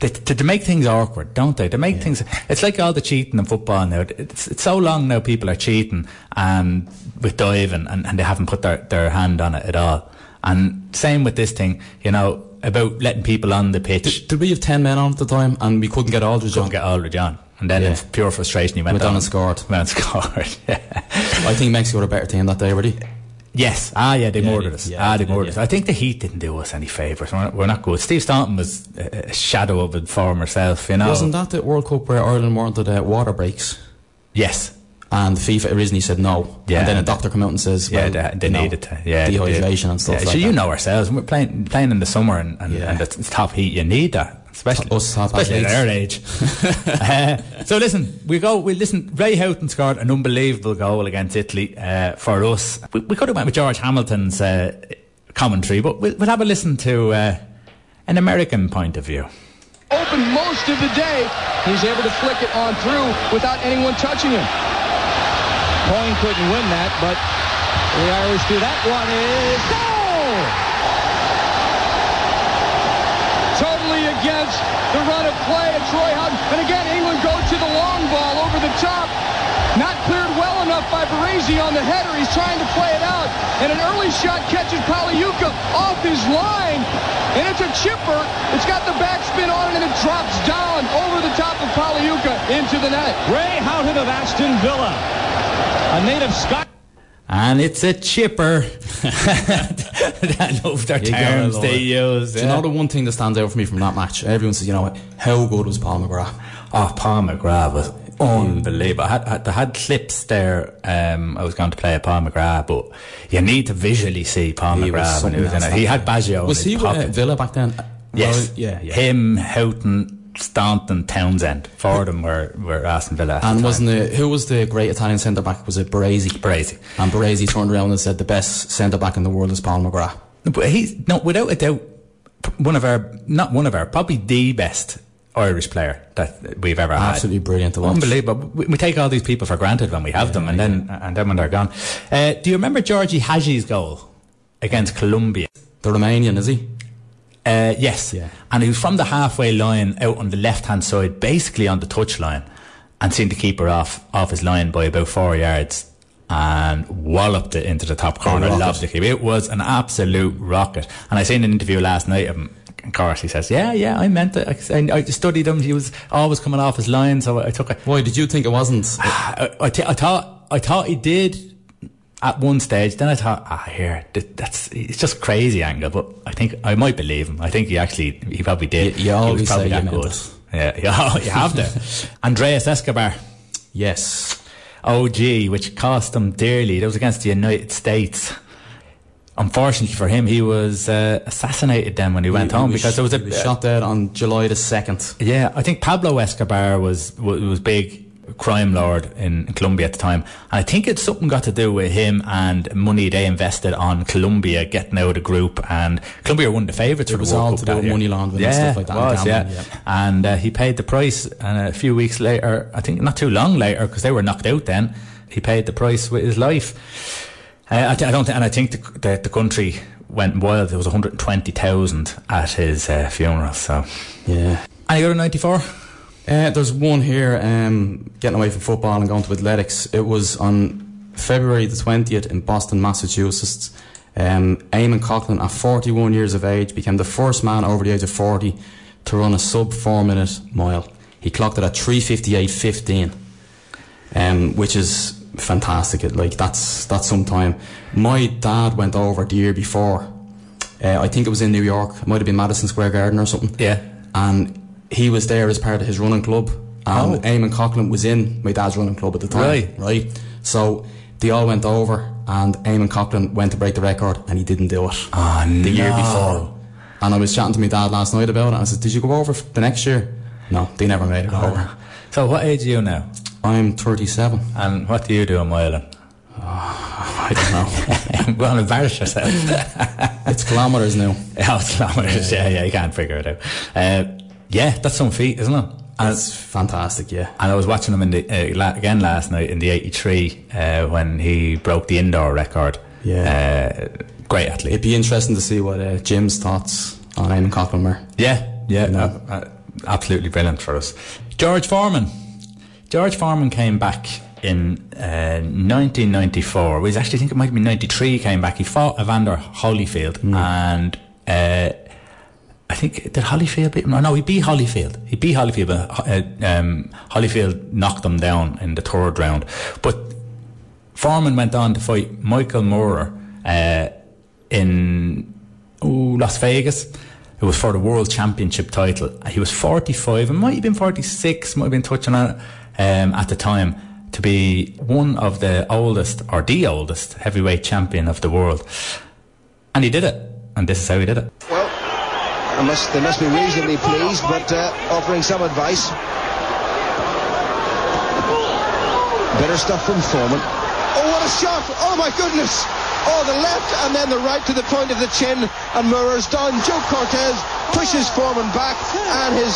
they, they make things awkward, don't they? They make yeah. things. It's like all the cheating in football now. It's, it's so long now. People are cheating and with diving, and, and they haven't put their, their hand on it at all. And same with this thing, you know, about letting people on the pitch. Did, did we have ten men on at the time, and we couldn't get Aldridge couldn't on? Couldn't get Aldridge on, and then yeah. in pure frustration, he went, went down and scored. Went and scored. Yeah. I think Mexico were a better team that day, really. Yes. Ah, yeah, they yeah, murdered us. Yeah, ah, they, they murdered did, us. Yeah. I think the heat didn't do us any favours. We're, we're not good. Steve Staunton was a shadow of a former self, you know. Wasn't that the World Cup where Ireland wanted uh, water breaks? Yes. And FIFA originally said no. Yeah. And then a doctor came out and says, well, yeah, they, they no, needed to. Yeah, dehydration and stuff yeah, like so that. So you know ourselves. We're playing playing in the summer and, and, yeah. and it's top heat. You need that. Especially, Us especially at our age. uh, so listen, we go. We listen. Ray Houghton scored an unbelievable goal against Italy uh, for us. We, we could have went with George Hamilton's uh, commentary, but we'll, we'll have a listen to uh, an American point of view. Open most of the day, he's able to flick it on through without anyone touching him. Pauline couldn't win that, but the Irish do. That one is goal. Against the run of play at Troy Houghton, and again England go to the long ball over the top, not cleared well enough by Baresi on the header. He's trying to play it out, and an early shot catches Polyuka off his line, and it's a chipper. It's got the backspin on it, and it drops down over the top of Polyuka into the net. Ray Houghton of Aston Villa, a native Scot. And it's a chipper. I love their you terms love they it. use. Do yeah. you know the one thing that stands out for me from that match? Everyone says, you know, how good was Paul McGrath? Oh, Paul McGrath was unbelievable. I had, I had clips there. Um, I was going to play a Paul McGrath, but you need to visually see Paul he McGrath when he was in it. He had Baggio. Was in he with uh, Villa back then? Yes. Well, yeah, yeah. Him, Houghton, Staunton, Townsend, four of them were, were Aston Villa. And wasn't it, who was the great Italian centre back? Was it Baresi? Baresi. And Baresi turned around and said the best centre back in the world is Paul McGrath. No, but he's no, without a doubt, one of our not one of our probably the best Irish player that we've ever had. Absolutely brilliant to watch. Unbelievable. We, we take all these people for granted when we have yeah, them, and yeah. then and then when they're gone. Uh, do you remember Georgie Hadji's goal against Colombia? The Romanian, is he? Uh, yes, yeah. And he was from the halfway line out on the left-hand side, basically on the touchline, and seemed to keep her off off his line by about four yards and walloped it into the top corner. Loved the keeper. It was an absolute rocket. And I seen an interview last night of him. Of course, he says, yeah, yeah, I meant it. I, I studied him. He was always coming off his line, so I took it. Why, did you think it wasn't? I, I, th- I thought I thought he did at one stage, then I thought, ah, here, that's, it's just crazy angle, but I think I might believe him. I think he actually, he probably did. You, you always he was probably say that good. Yeah, you, you have to. Andreas Escobar. Yes. O G, which cost him dearly. That was against the United States. Unfortunately for him, he was uh, assassinated then when he went he, home he was, because there was a he was shot dead on July the second. Yeah, I think Pablo Escobar was was, was big. Crime lord in Colombia at the time, and I think it's something got to do with him and money they invested on Colombia getting out of the group, and Colombia were one of the favourites for the World Cup that year. It was all to do with money laundering yeah, and stuff like that. It was, gambling, yeah. yeah. And uh, he paid the price, and a few weeks later, I think not too long later, because they were knocked out then, he paid the price with his life. Uh, I, th- I don't, th- and I think the, the, the country went wild. There was one hundred twenty thousand at his uh, funeral. So yeah. Any other ninety-four? Uh, there's one here, um, getting away from football and going to athletics. It was on February the twentieth in Boston, Massachusetts. Um, Eamonn Coghlan, at forty-one years of age, became the first man over the age of forty to run a sub-four-minute mile. He clocked it at three fifty-eight fifteen, um, which is fantastic. It, like that's that's some time. My dad went over the year before. Uh, I think it was in New York. It might have been Madison Square Garden or something. Yeah. And he was there as part of his running club, and oh. Eamonn Coghlan was in my dad's running club at the time. Right, right. So they all went over, and Eamonn Coghlan went to break the record, and he didn't do it. Oh, the no. year before. And I was chatting to my dad last night about it. And I said, "Did you go over the next year?" No, they never made it oh. over. So, what age are you now? I'm thirty-seven. And what do you do in Ireland? Oh, I don't know. Go and embarrass yourself. It's kilometres now. Oh, it's kilometres. Yeah, yeah, yeah. You can't figure it out. Uh, Yeah, that's some feat, isn't it? And that's fantastic, yeah. And I was watching him in the, uh, la- again last night in the eighty-three uh, when he broke the indoor record. Yeah. Uh, great athlete. It'd be interesting to see what uh, Jim's thoughts on Eamonn Coghlan were. Yeah, yeah. You know? uh, uh, absolutely brilliant for us. George Foreman. George Foreman came back in uh, nineteen ninety-four. We actually think it might be ninety-three he came back. He fought Evander Holyfield mm. and... Uh, I think, did Holyfield beat him? No, he beat Holyfield. He beat Holyfield, but um, Holyfield knocked him down in the third round. But Foreman went on to fight Michael Moorer, uh, uh, in ooh, Las Vegas. It was for the World Championship title. He was forty-five, and might have been forty-six, might have been touching on it um, at the time, to be one of the oldest, or the oldest, heavyweight champion of the world. And he did it. And this is how he did it. Well, I must, they must be reasonably pleased, but uh, offering some advice. Better stuff from Foreman. Oh, what a shot! Oh, my goodness! Oh, the left and then the right to the point of the chin, and Murray's done. Joe Cortez pushes Foreman back, and his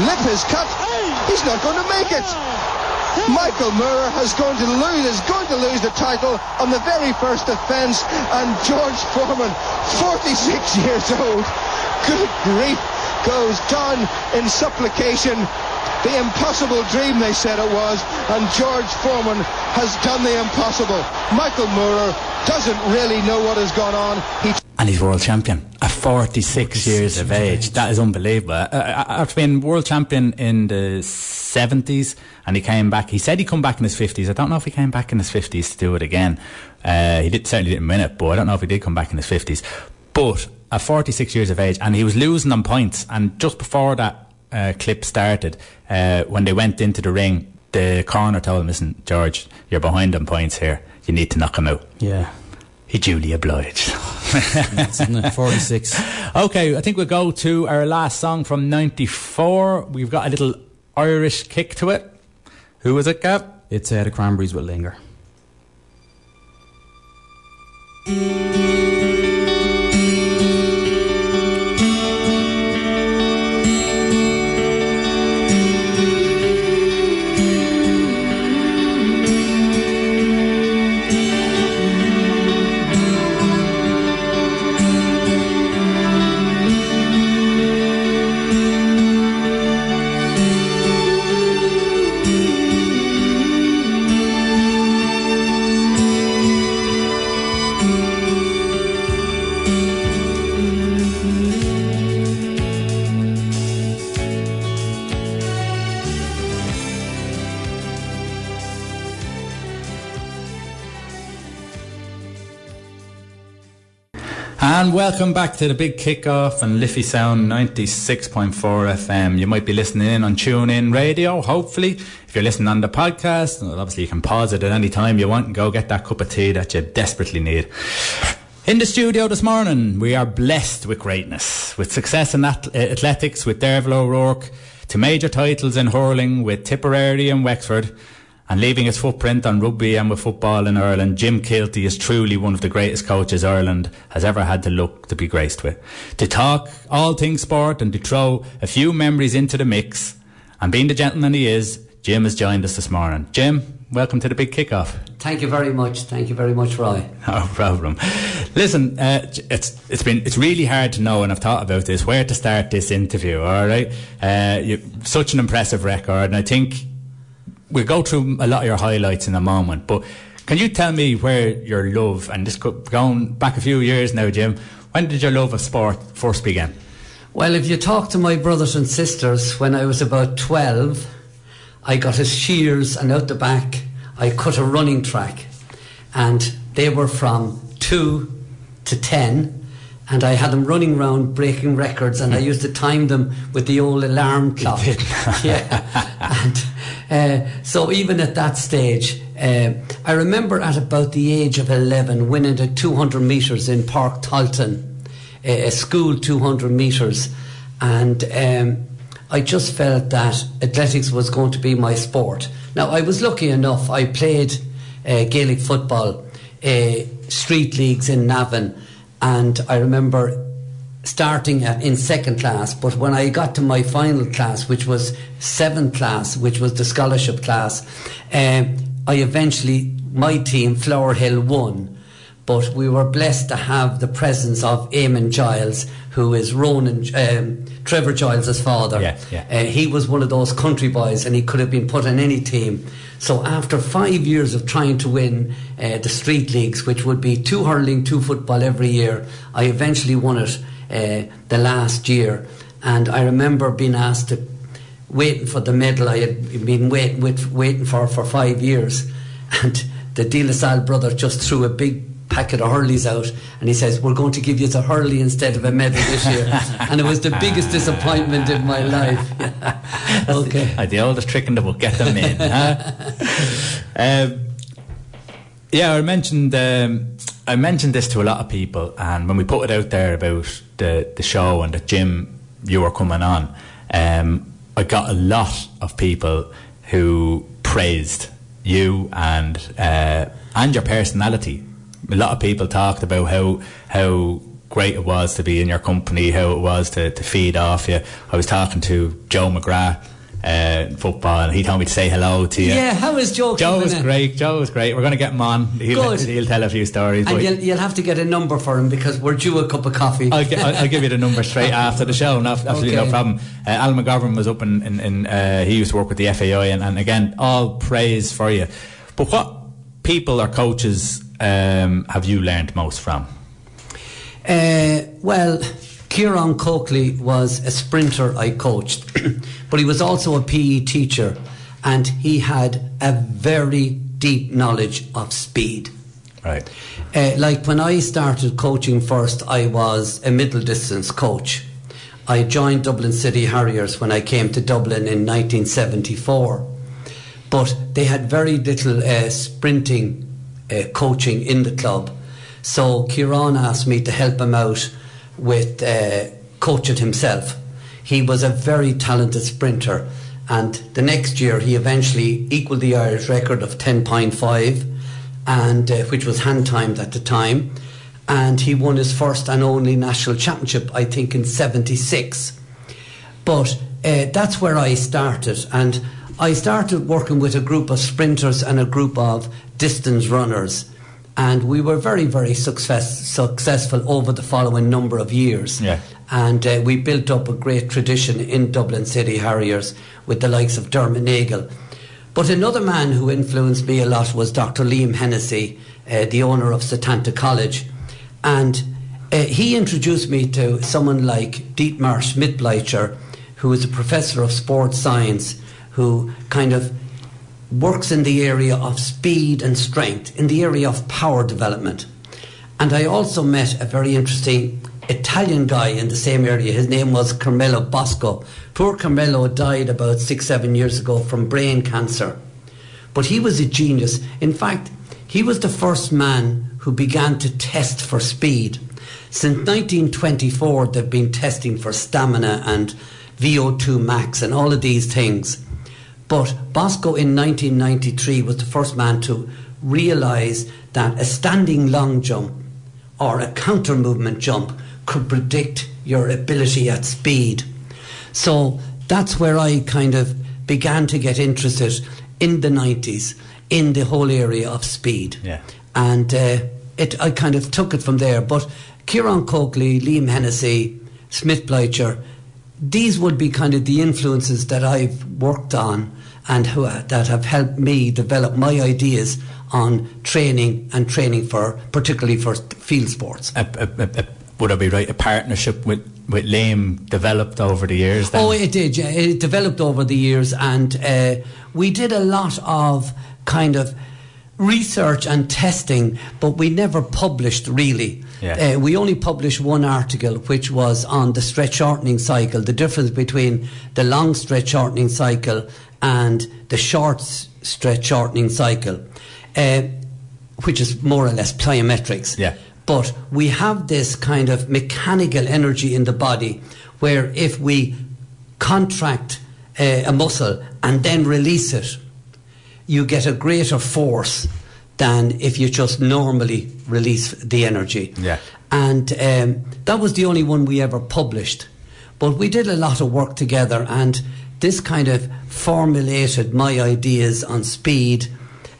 lip is cut. He's not going to make it. Michael Moore has going to lose is going to lose the title on the very first offence, and George Foreman, forty-six years old, good grief, goes down in supplication. The impossible dream, they said it was, and George Foreman has done the impossible. Michael Moore doesn't really know what has gone on. He and he's world champion at forty-six years of age. That is unbelievable. Uh, after being world champion in the seventies, and he came back. He said he'd come back in his fifties. I don't know if he came back in his fifties to do it again. Uh, he did, certainly didn't win it, but I don't know if he did come back in his fifties. But at forty-six years of age, and he was losing on points. And just before that uh, clip started, uh, when they went into the ring, the coroner told him, "Listen, George, you're behind on points here. You need to knock him out." Yeah. He duly obliged. That's in the forty-six. Okay, I think we'll go to our last song from ninety-four. We've got a little Irish kick to it. Who was it, Cap? It's uh, the Cranberries with Linger. And welcome back to the Big Kickoff and Liffey Sound ninety-six point four F M. You might be listening in on TuneIn Radio, hopefully. If you're listening on the podcast, well, obviously you can pause it at any time you want and go get that cup of tea that you desperately need. In the studio this morning, we are blessed with greatness, with success in athletics, with Derval O'Rourke, to major titles in hurling, with Tipperary and Wexford. And leaving his footprint on rugby and with football in Ireland, Jim Keelty is truly one of the greatest coaches Ireland has ever had to look to be graced with. To talk all things sport and to throw a few memories into the mix, and being the gentleman he is, Jim has joined us this morning. Jim, welcome to the Big Kickoff. Thank you very much. Thank you very much, Roy. No problem. Listen, uh, it's it's been it's really hard to know, and I've thought about this, where to start this interview. All right, uh, you, such an impressive record, and I think. We'll go through a lot of your highlights in a moment, but can you tell me where your love, and this going back a few years now, Jim, when did your love of sport first begin? Well, if you talk to my brothers and sisters, when I was about twelve, I got his shears, and out the back I cut a running track, and they were from two to ten, and I had them running round breaking records, and I used to time them with the old alarm clock. Yeah. And uh, so even at that stage, uh, I remember at about the age of eleven winning the two hundred metres in Park Talton, a school two hundred metres, and um, I just felt that athletics was going to be my sport. Now, I was lucky enough, I played uh, Gaelic football, uh, street leagues in Navan, and I remember starting at, in second class, but when I got to my final class, which was seventh class, which was the scholarship class, uh, I eventually, my team, Flower Hill, won. But we were blessed to have the presence of Eamon Giles, who is Ronan, um, Trevor Giles' father. Yeah, yeah. Uh, he was one of those country boys, and he could have been put on any team. So after five years of trying to win uh, the street leagues, which would be two hurling, two football every year, I eventually won it uh, the last year. And I remember being asked to, waiting for the medal I had been waiting, with, waiting for for five years. And the De La Salle brother just threw a big packet of hurleys out, and he says, we're going to give you the hurley instead of a medal this year. And it was the biggest disappointment in my life. That's okay. The, the oldest trick in the book, get them in. Huh? uh, yeah, I mentioned um, I mentioned this to a lot of people, and when we put it out there about the, the show and the gym you were coming on, um, I got a lot of people who praised you and uh, and your personality. A lot of people talked about how how great it was to be in your company, how it was to, to feed off you. I was talking to Joe McGrath uh, in football, and he told me to say hello to you. Yeah, how is Joe? Joe was great. Joe was great. We're going to get him on. He'll, Good. He'll tell a few stories. And you'll, you'll have to get a number for him because we're due a cup of coffee. I'll, get, I'll, I'll give you the number straight after the show. No, absolutely okay. No problem. Uh, Al McGovern was up in, in, in uh, he used to work with the F A I, and, and again, all praise for you. But what people or coaches um, have you learned most from? Uh, well, Kieran Coakley was a sprinter I coached, but he was also a P E teacher, and he had a very deep knowledge of speed. Right. Uh, like when I started coaching first, I was a middle distance coach. I joined Dublin City Harriers when I came to Dublin in nineteen seventy-four, but they had very little uh, sprinting uh, coaching in the club. So Kieran asked me to help him out with uh, coaching himself. He was a very talented sprinter, and the next year he eventually equalled the Irish record of ten point five, and uh, which was hand timed at the time, and he won his first and only national championship, I think in seventy-six. But uh, that's where I started, and I started working with a group of sprinters and a group of distance runners. And we were very, very success, successful over the following number of years. Yeah. And uh, we built up a great tradition in Dublin City Harriers with the likes of Dermot Nagle. But another man who influenced me a lot was Doctor Liam Hennessy, uh, the owner of Setanta College. And uh, he introduced me to someone like Dietmar Schmidbleicher, who is a professor of sports science, who kind of works in the area of speed and strength, in the area of power development. And I also met a very interesting Italian guy in the same area. His name was Carmelo Bosco. Poor Carmelo died about six, seven years ago from brain cancer. But he was a genius. In fact, he was the first man who began to test for speed. Since nineteen twenty-four, they've been testing for stamina and V O two max and all of these things. But Bosco in nineteen ninety-three was the first man to realise that a standing long jump or a counter movement jump could predict your ability at speed. So that's where I kind of began to get interested in the nineties, in the whole area of speed. Yeah. And uh, it, I kind of took it from there. But Kieran Coakley, Liam Hennessy, Schmidbleicher, these would be kind of the influences that I've worked on and who, that have helped me develop my ideas on training and training for, particularly for field sports. A, a, a, a, would I be right? A partnership with, with Liam developed over the years then? Oh, it did. Yeah, it developed over the years, and uh, we did a lot of kind of research and testing, but we never published really. Yeah. Uh, we only published one article, which was on the stretch shortening cycle, the difference between the long stretch shortening cycle and the short stretch shortening cycle, uh, which is more or less plyometrics. Yeah. But we have this kind of mechanical energy in the body where if we contract uh, a muscle and then release it, you get a greater force than if you just normally release the energy. Yeah. And um, that was the only one we ever published. But we did a lot of work together, and this kind of formulated my ideas on speed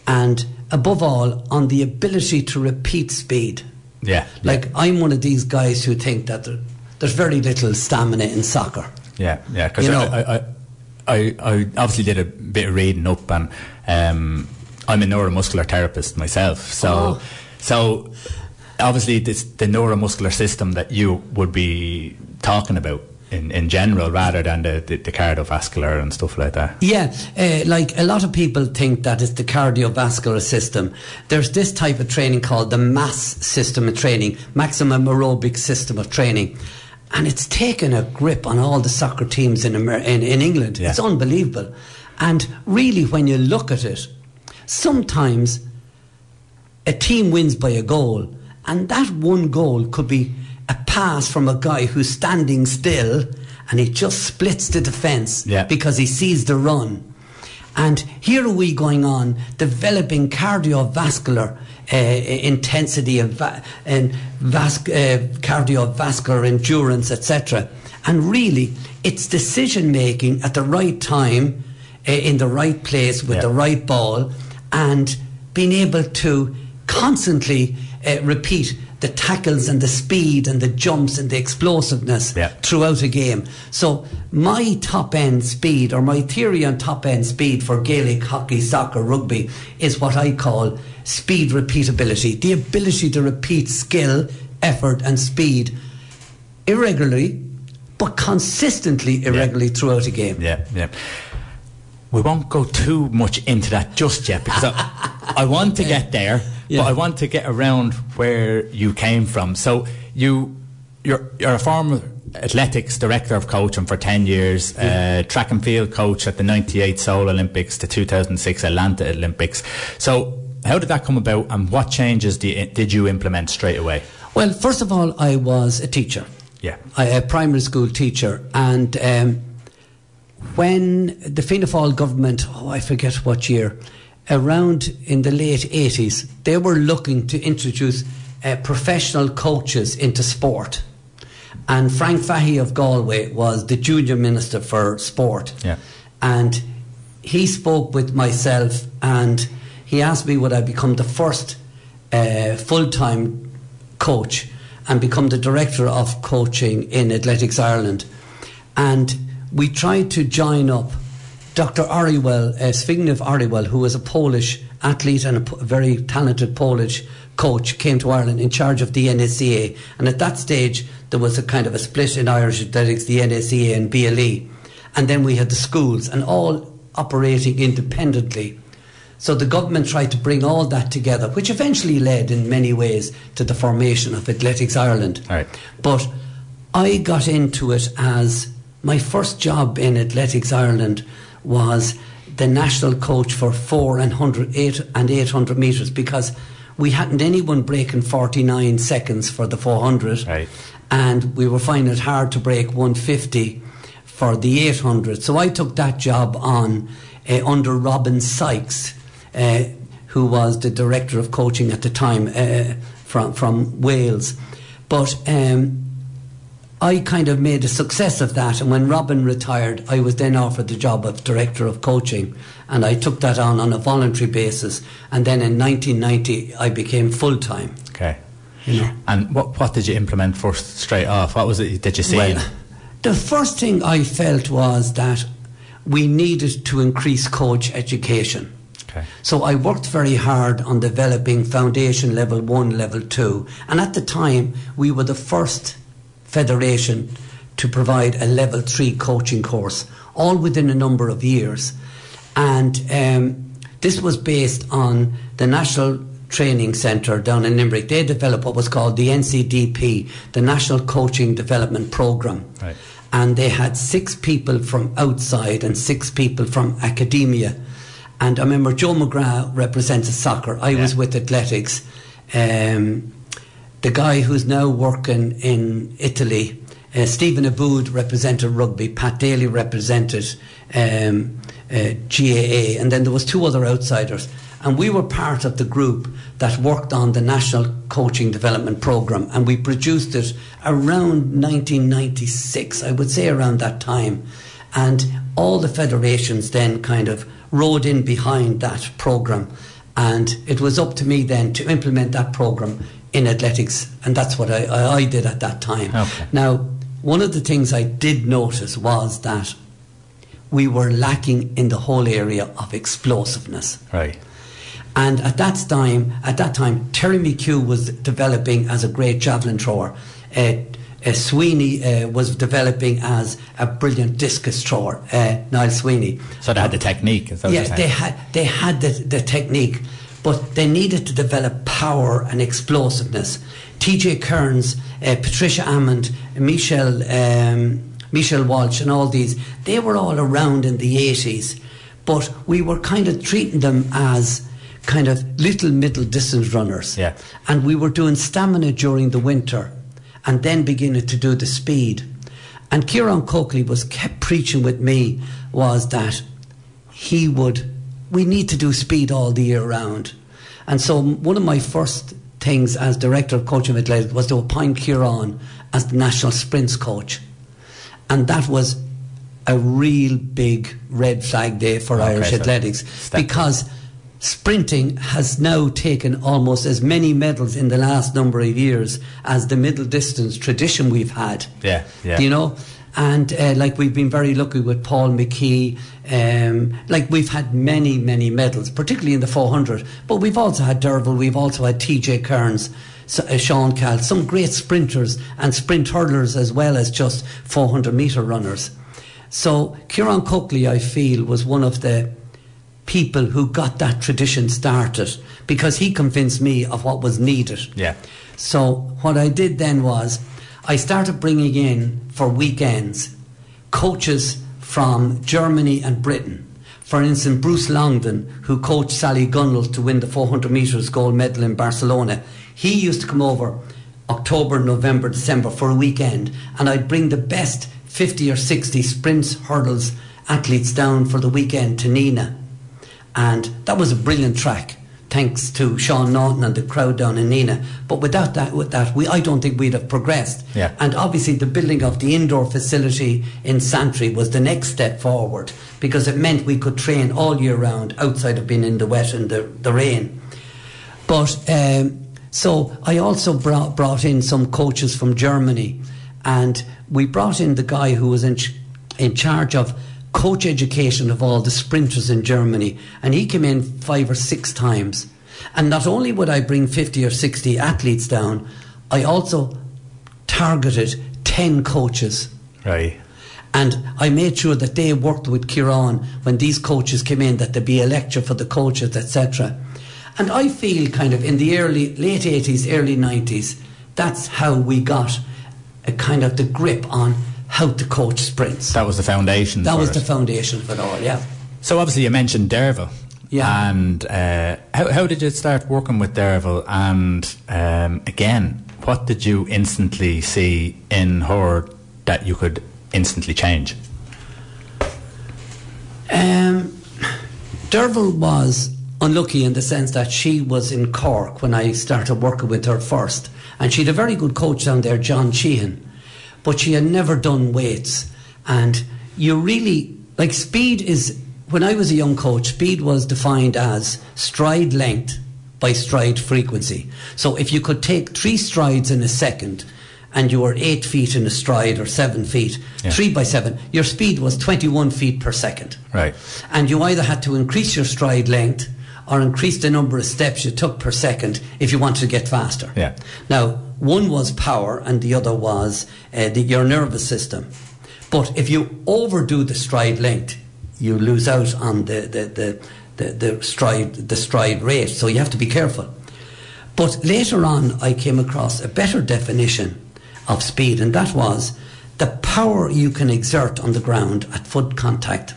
and, above all, on the ability to repeat speed. Yeah. Like, yeah. I'm one of these guys who think that there, there's very little stamina in soccer. Yeah, yeah. Because you know, I, I, I, I obviously did a bit of reading up, and um, I'm a neuromuscular therapist myself, so oh. so obviously it's the neuromuscular system that you would be talking about in, in general rather than the, the, the cardiovascular and stuff like that? Yeah, uh, like a lot of people think that it's the cardiovascular system. There's this type of training called the M A S system of training, maximum aerobic system of training. And it's taken a grip on all the soccer teams in Amer- in, in England. Yeah. It's unbelievable. And really, when you look at it, sometimes a team wins by a goal, and that one goal could be a pass from a guy who's standing still, and he just splits the defence yeah. because he sees the run. And here are we going on developing cardiovascular uh, intensity and, va- and vas- uh, cardiovascular endurance, et cetera. And really, it's decision making at the right time, uh, in the right place, with yeah. the right ball, and being able to constantly uh, repeat the tackles and the speed and the jumps and the explosiveness yeah. throughout a game. So my top end speed, or my theory on top end speed for Gaelic hockey, soccer, rugby, is what I call speed repeatability. The ability to repeat skill, effort and speed irregularly, but consistently irregularly yeah. throughout a game. Yeah, yeah. We won't go too much into that just yet, because I, I want to get there. Yeah. But I want to get around where you came from. So you, you're you're a former athletics director of coaching for ten years, yeah. uh, track and field coach at the ninety-eight Seoul Olympics, the two thousand six Atlanta Olympics. So how did that come about, and what changes did you, did you implement straight away? Well, first of all, I was a teacher. Yeah, I, a primary school teacher, and um, when the Fianna Fáil government, oh, I forget what year, around in the late eighties, they were looking to introduce uh, professional coaches into sport. And Frank Fahey of Galway was the junior minister for sport. Yeah. And he spoke with myself, and he asked me would I become the first uh, full-time coach and become the director of coaching in Athletics Ireland. And we tried to join up Doctor Oriwell, uh, Zbigniew Oriwell, who was a Polish athlete and a po- very talented Polish coach, came to Ireland in charge of the N A C A. And at that stage, there was a kind of a split in Irish athletics, the N A C A and B L E. And then we had the schools, and all operating independently. So the government tried to bring all that together, which eventually led in many ways to the formation of Athletics Ireland. All right. But I got into it as my first job in Athletics Ireland was the national coach for four and eight hundred metres, because we hadn't anyone breaking forty-nine seconds for the four hundred, right. and we were finding it hard to break one fifty for the eight hundred. So I took that job on uh, under Robin Sykes, uh, who was the director of coaching at the time uh, from, from Wales. But Um, I kind of made a success of that, and when Robin retired, I was then offered the job of director of coaching, and I took that on on a voluntary basis, and then in nineteen ninety I became full-time. Okay. You know? And what what did you implement first straight off? What was it that you seen? Well, the first thing I felt was that we needed to increase coach education. Okay. So I worked very hard on developing foundation level one, level two, and at the time we were the first federation to provide a level three coaching course, all within a number of years. And um, this was based on the National Training Centre down in Limerick. They developed what was called the N C D P, the National Coaching Development Programme. Right. And they had six people from outside and six people from academia. And I remember Joe McGrath represented soccer. I yeah. was with athletics. Um, The guy who's now working in Italy, uh, Stephen Aboud, represented rugby. Pat Daly represented um, uh, G A A, and then there was two other outsiders. And we were part of the group that worked on the National Coaching Development Programme, and we produced it around nineteen ninety-six, I would say around that time. And all the federations then kind of rode in behind that programme, and it was up to me then to implement that programme in athletics, and that's what I, I, I did at that time. Okay. Now, one of the things I did notice was that we were lacking in the whole area of explosiveness. Right. And at that time, at that time, Terry McHugh was developing as a great javelin thrower. Uh, uh, Sweeney uh, was developing as a brilliant discus thrower, uh, Niall Sweeney. So they had the technique. Yes, yeah, they had they had the, the technique, but they needed to develop power and explosiveness. T J Kearns, uh, Patricia Ammond, Michelle um, Michelle Walsh, and all these, they were all around in the eighties, but we were kind of treating them as kind of little middle distance runners. Yeah. And we were doing stamina during the winter and then beginning to do the speed. And Kieran Coakley was kept preaching with me was that he would, we need to do speed all the year round. And so one of my first things as director of coaching athletics was to appoint Kieran as the national sprints coach. And that was a real big red flag day for okay, Irish so athletics, because up. Sprinting has now taken almost as many medals in the last number of years as the middle distance tradition we've had. Yeah, yeah. You know, and uh, like we've been very lucky with Paul McKee. Um, like we've had many, many medals, particularly in the four hundred. But we've also had Derval. We've also had T J Kearns, so, uh, Sean Cal, some great sprinters and sprint hurdlers as well as just four hundred metre runners. So Kieran Coakley, I feel, was one of the people who got that tradition started, because he convinced me of what was needed. Yeah. So what I did then was I started bringing in for weekends coaches from Germany and Britain. For instance, Bruce Longden, who coached Sally Gunnell to win the four hundred metres gold medal in Barcelona, he used to come over October, November, December for a weekend, and I'd bring the best fifty or sixty sprints, hurdles athletes down for the weekend to Nina. And that was a brilliant track, thanks to Sean Norton and the crowd down in Nina. But without that, with that, we I don't think we'd have progressed. Yeah. And obviously the building of the indoor facility in Santry was the next step forward, because it meant we could train all year round outside of being in the wet and the, the rain. But um, so I also brought, brought in some coaches from Germany, and we brought in the guy who was in, ch- in charge of coach education of all the sprinters in Germany, and he came in five or six times. And not only would I bring fifty or sixty athletes down, I also targeted ten coaches. Right. And I made sure that they worked with Kieran when these coaches came in, that there'd be a lecture for the coaches, et cetera. And I feel kind of in the early, late eighties, early nineties, that's how we got a kind of the grip on how to coach sprints. That was the foundation that for was it. the foundation for it all. Yeah. So obviously you mentioned Derval. Yeah. And uh, how, how did you start working with Derval? And um, again, what did you instantly see in her that you could instantly change? Um, Derval was unlucky in the sense that she was in Cork when I started working with her first, and she had a very good coach down there, John Sheehan, but she had never done weights. And you really, like, speed is, when I was a young coach, speed was defined as stride length by stride frequency. So if you could take three strides in a second and you were eight feet in a stride or seven feet, yeah. three by seven, your speed was twenty-one feet per second. Right. And you either had to increase your stride length or increase the number of steps you took per second if you wanted to get faster. Yeah. Now, one was power and the other was uh, the, your nervous system. But if you overdo the stride length, you lose out on the, the, the, the, the, stride, the stride rate. So you have to be careful. But later on, I came across a better definition of speed, and that was the power you can exert on the ground at foot contact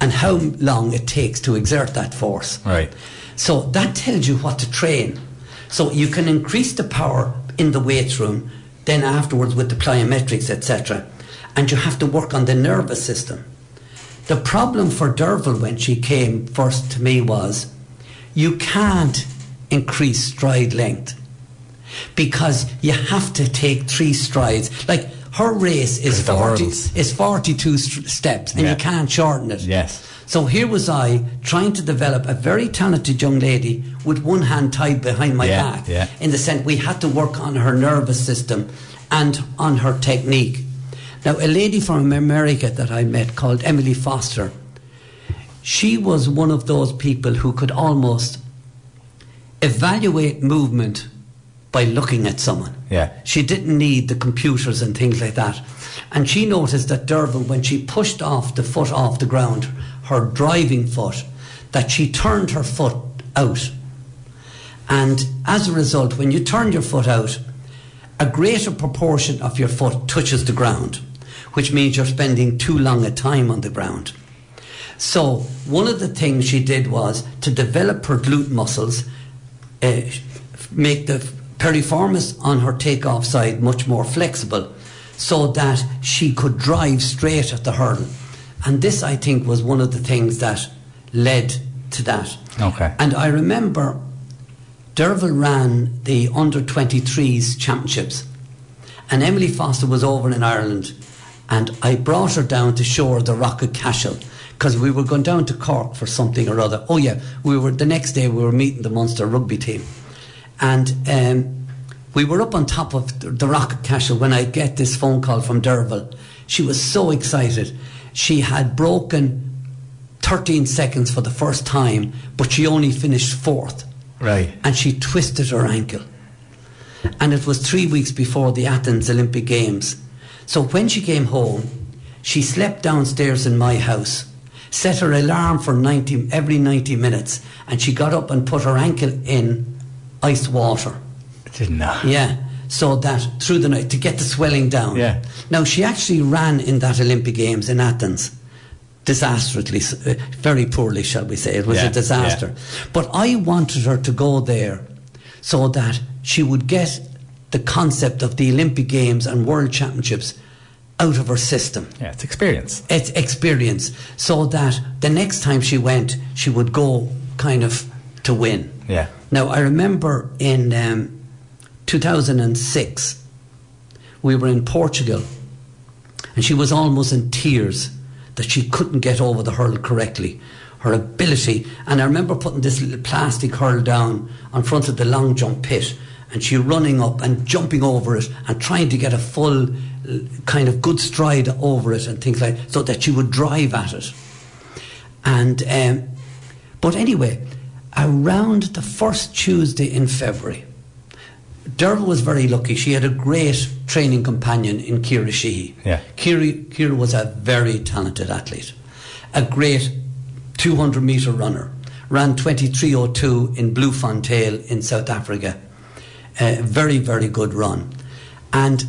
and how long it takes to exert that force. Right. So that tells you what to train. So you can increase the power in the weight room, then afterwards with the plyometrics, et cetera. And you have to work on the nervous system. The problem for Derval when she came first to me was you can't increase stride length because you have to take three strides. Like, her race is forty, is forty-two st- steps and yeah. you can't shorten it. Yes. So here was I trying to develop a very talented young lady with one hand tied behind my yeah, back yeah. in the sense we had to work on her nervous system and on her technique. Now, a lady from America that I met called Emily Foster, she was one of those people who could almost evaluate movement by looking at someone. Yeah. She didn't need the computers and things like that. And she noticed that Derval, when she pushed off the foot off the ground, her driving foot, that she turned her foot out. And as a result, when you turn your foot out, a greater proportion of your foot touches the ground, which means you're spending too long a time on the ground. So one of the things she did was to develop her glute muscles, uh, make the piriformis on her takeoff side much more flexible so that she could drive straight at the hurdle. And this, I think, was one of the things that led to that. Okay. And I remember Derval ran the under twenty-threes championships, and Emily Foster was over in Ireland, and I brought her down to show her the Rock of Cashel, because we were going down to Cork for something or other. Oh yeah, we were the next day we were meeting the Munster rugby team, and um, we were up on top of the, the Rock of Cashel when I get this phone call from Derval. She was so excited. She had broken thirteen seconds for the first time, but she only finished fourth. Right. And she twisted her ankle. And it was three weeks before the Athens Olympic Games. So when she came home, she slept downstairs in my house, set her alarm for ninety, every ninety minutes, and she got up and put her ankle in ice water. Didn't know. Yeah. So that through the night, to get the swelling down. Yeah. Now, she actually ran in that Olympic Games in Athens. Disastrously, very poorly, shall we say. It was yeah, a disaster. Yeah. But I wanted her to go there so that she would get the concept of the Olympic Games and World Championships out of her system. Yeah, it's experience. It's experience. So that the next time she went, she would go kind of to win. Yeah. Now, I remember in um, two thousand six, we were in Portugal, and she was almost in tears that she couldn't get over the hurl correctly, her ability. And I remember putting this little plastic hurl down in front of the long jump pit, and she running up and jumping over it and trying to get a full kind of good stride over it and things like that, so that she would drive at it. And um, but anyway, around the first Tuesday in February, Derval was very lucky. She had a great training companion in Ciara Sheehy. Yeah. Ciara was a very talented athlete, a great two hundred metre runner, ran twenty-three oh two in Bloemfontein in South Africa. A very, very good run. And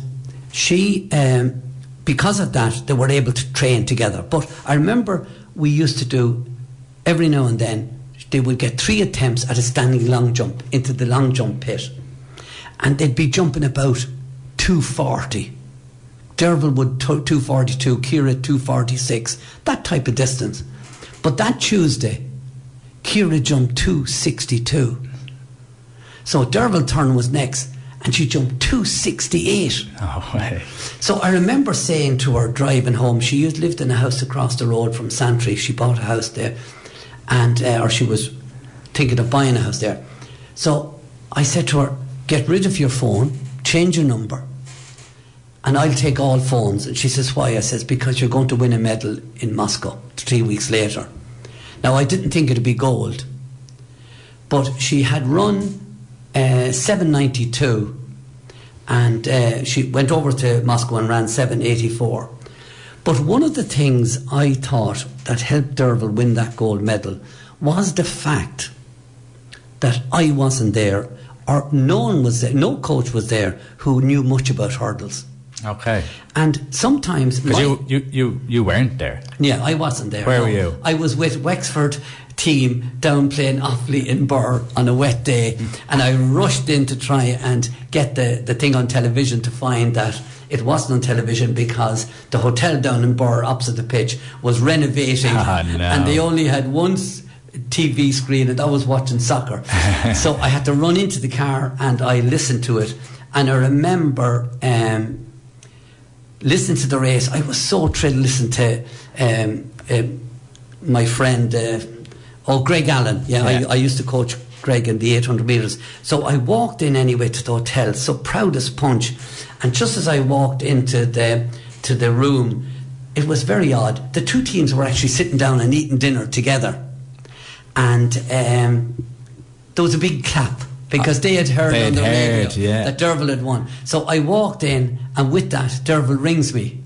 she, um, because of that, they were able to train together. But I remember we used to do, every now and then, they would get three attempts at a standing long jump into the long jump pit. And they'd be jumping about two forty. Derval would two forty-two, Ciara two forty-six, that type of distance. But that Tuesday, Ciara jumped two sixty-two. So Derval turn was next, and she jumped two sixty-eight. Oh, way. So I remember saying to her driving home, she lived in a house across the road from Santry. She bought a house there, and uh, or she was thinking of buying a house there. So I said to her, get rid of your phone, change your number, and I'll take all phones. And she says, why? I says, because you're going to win a medal in Moscow three weeks later. Now, I didn't think it'd be gold, but she had run uh, seven ninety-two, and uh, she went over to Moscow and ran seven eighty-four. But one of the things I thought that helped Derval win that gold medal was the fact that I wasn't there, or no one was there, no coach was there who knew much about hurdles. Okay. And sometimes... Because you, you, you, you weren't there. Yeah, I wasn't there. Where no. were you? I was with Wexford team down playing Offaly in Burr on a wet day, and I rushed in to try and get the, the thing on television, to find that it wasn't on television because the hotel down in Burr opposite the pitch was renovating. Oh, no. And they only had one T V screen, and I was watching soccer. So I had to run into the car and I listened to it, and I remember um, listening to the race. I was so thrilled listening to um, uh, my friend uh, oh Greg Allen. yeah, yeah. I, I used to coach Greg in the eight hundred metres. So I walked in anyway to the hotel, so proud as punch, and just as I walked into the to the room, it was very odd. The two teams were actually sitting down and eating dinner together. And um, there was a big clap because they had heard on the radio yeah. that Derval had won. So I walked in, and with that, Derval rings me.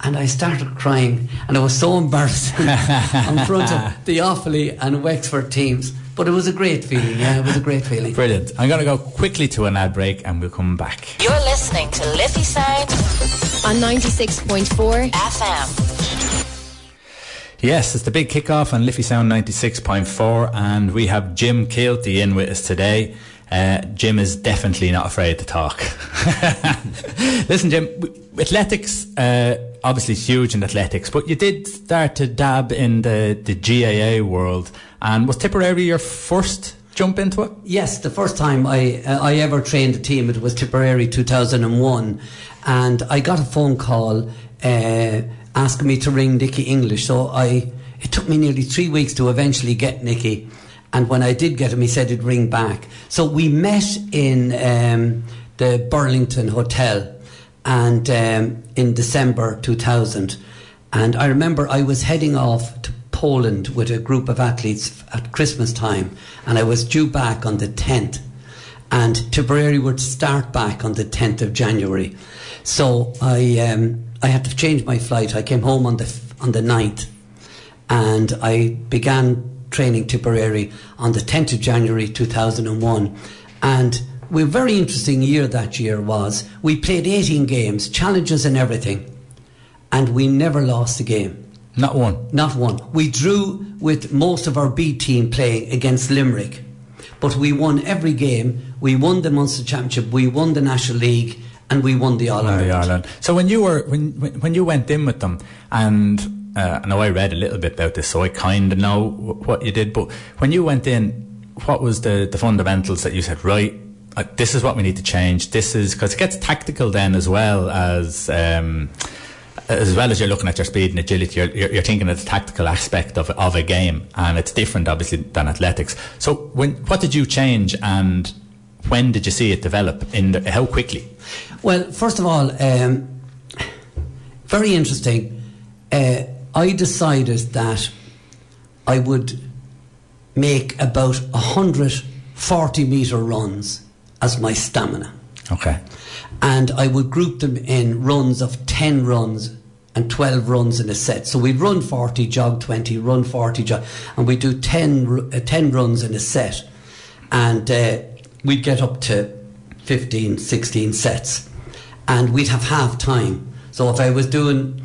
And I started crying, and I was so embarrassed in front of the Offaly and Wexford teams. But it was a great feeling, yeah, it was a great feeling. Brilliant. I'm going to go quickly to an ad break, and we'll come back. You're listening to Liffey Sound on ninety-six point four F M. Yes, it's the big kickoff on Liffey Sound ninety-six point four, and we have Jim Keelty in with us today. Uh, Jim is definitely not afraid to talk. Listen, Jim, athletics, uh, obviously huge in athletics, but you did start to dab in the, the G A A world. And was Tipperary your first jump into it? Yes, the first time I uh, I ever trained a team, it was Tipperary two thousand one. And I got a phone call uh, asking me to ring Nicky English. So I it took me nearly three weeks to eventually get Nicky. And when I did get him, he said he'd ring back. So we met in um, the Burlington Hotel and um, in December two thousand. And I remember I was heading off to Poland with a group of athletes at Christmas time. And I was due back on the tenth. And Tipperary would start back on the tenth of January. So I um, I had to change my flight. I came home on the on the ninth. And I began training Tipperary on the tenth of January two thousand one, and a very interesting year that year was. We played eighteen games, challenges and everything, and we never lost a game. Not one. Not one. We drew with most of our B team playing against Limerick, but we won every game. We won the Munster Championship. We won the National League, and we won the All Ireland. The All Ireland. So when you were when when you went in with them and. Uh, I know I read a little bit about this, so I kind of know w- what you did. But when you went in, what was the, the fundamentals that you said, right, uh, this is what we need to change. This is, because it gets tactical then as well as um, as well as you're looking at your speed and agility. You're, you're, you're thinking of the tactical aspect of of a game, and it's different, obviously, than athletics. So when what did you change, and when did you see it develop? In the, how quickly? Well, first of all, um, very interesting. Uh, I decided that I would make about one hundred forty metre runs as my stamina. Okay. And I would group them in runs of ten runs and twelve runs in a set. So we'd run forty, jog twenty, run forty, jog, and we'd do ten, uh, ten runs in a set. And uh, we'd get up to fifteen, sixteen sets. And we'd have half time. So if I was doing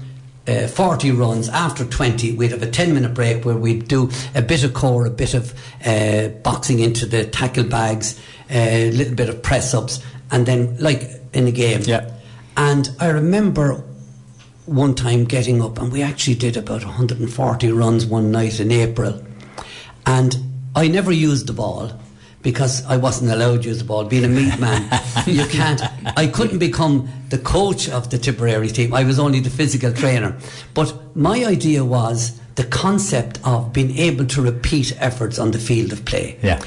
Uh, forty runs, after twenty we'd have a ten minute break where we'd do a bit of core, a bit of uh, boxing into the tackle bags, a uh, little bit of press ups, and then like in a game. Yeah. And I remember one time getting up, and we actually did about one hundred forty runs one night in April, and I never used the ball because I wasn't allowed to use the ball. Being a meat man, you can't. I couldn't become the coach of the Tipperary team. I was only the physical trainer. But my idea was the concept of being able to repeat efforts on the field of play. Yeah.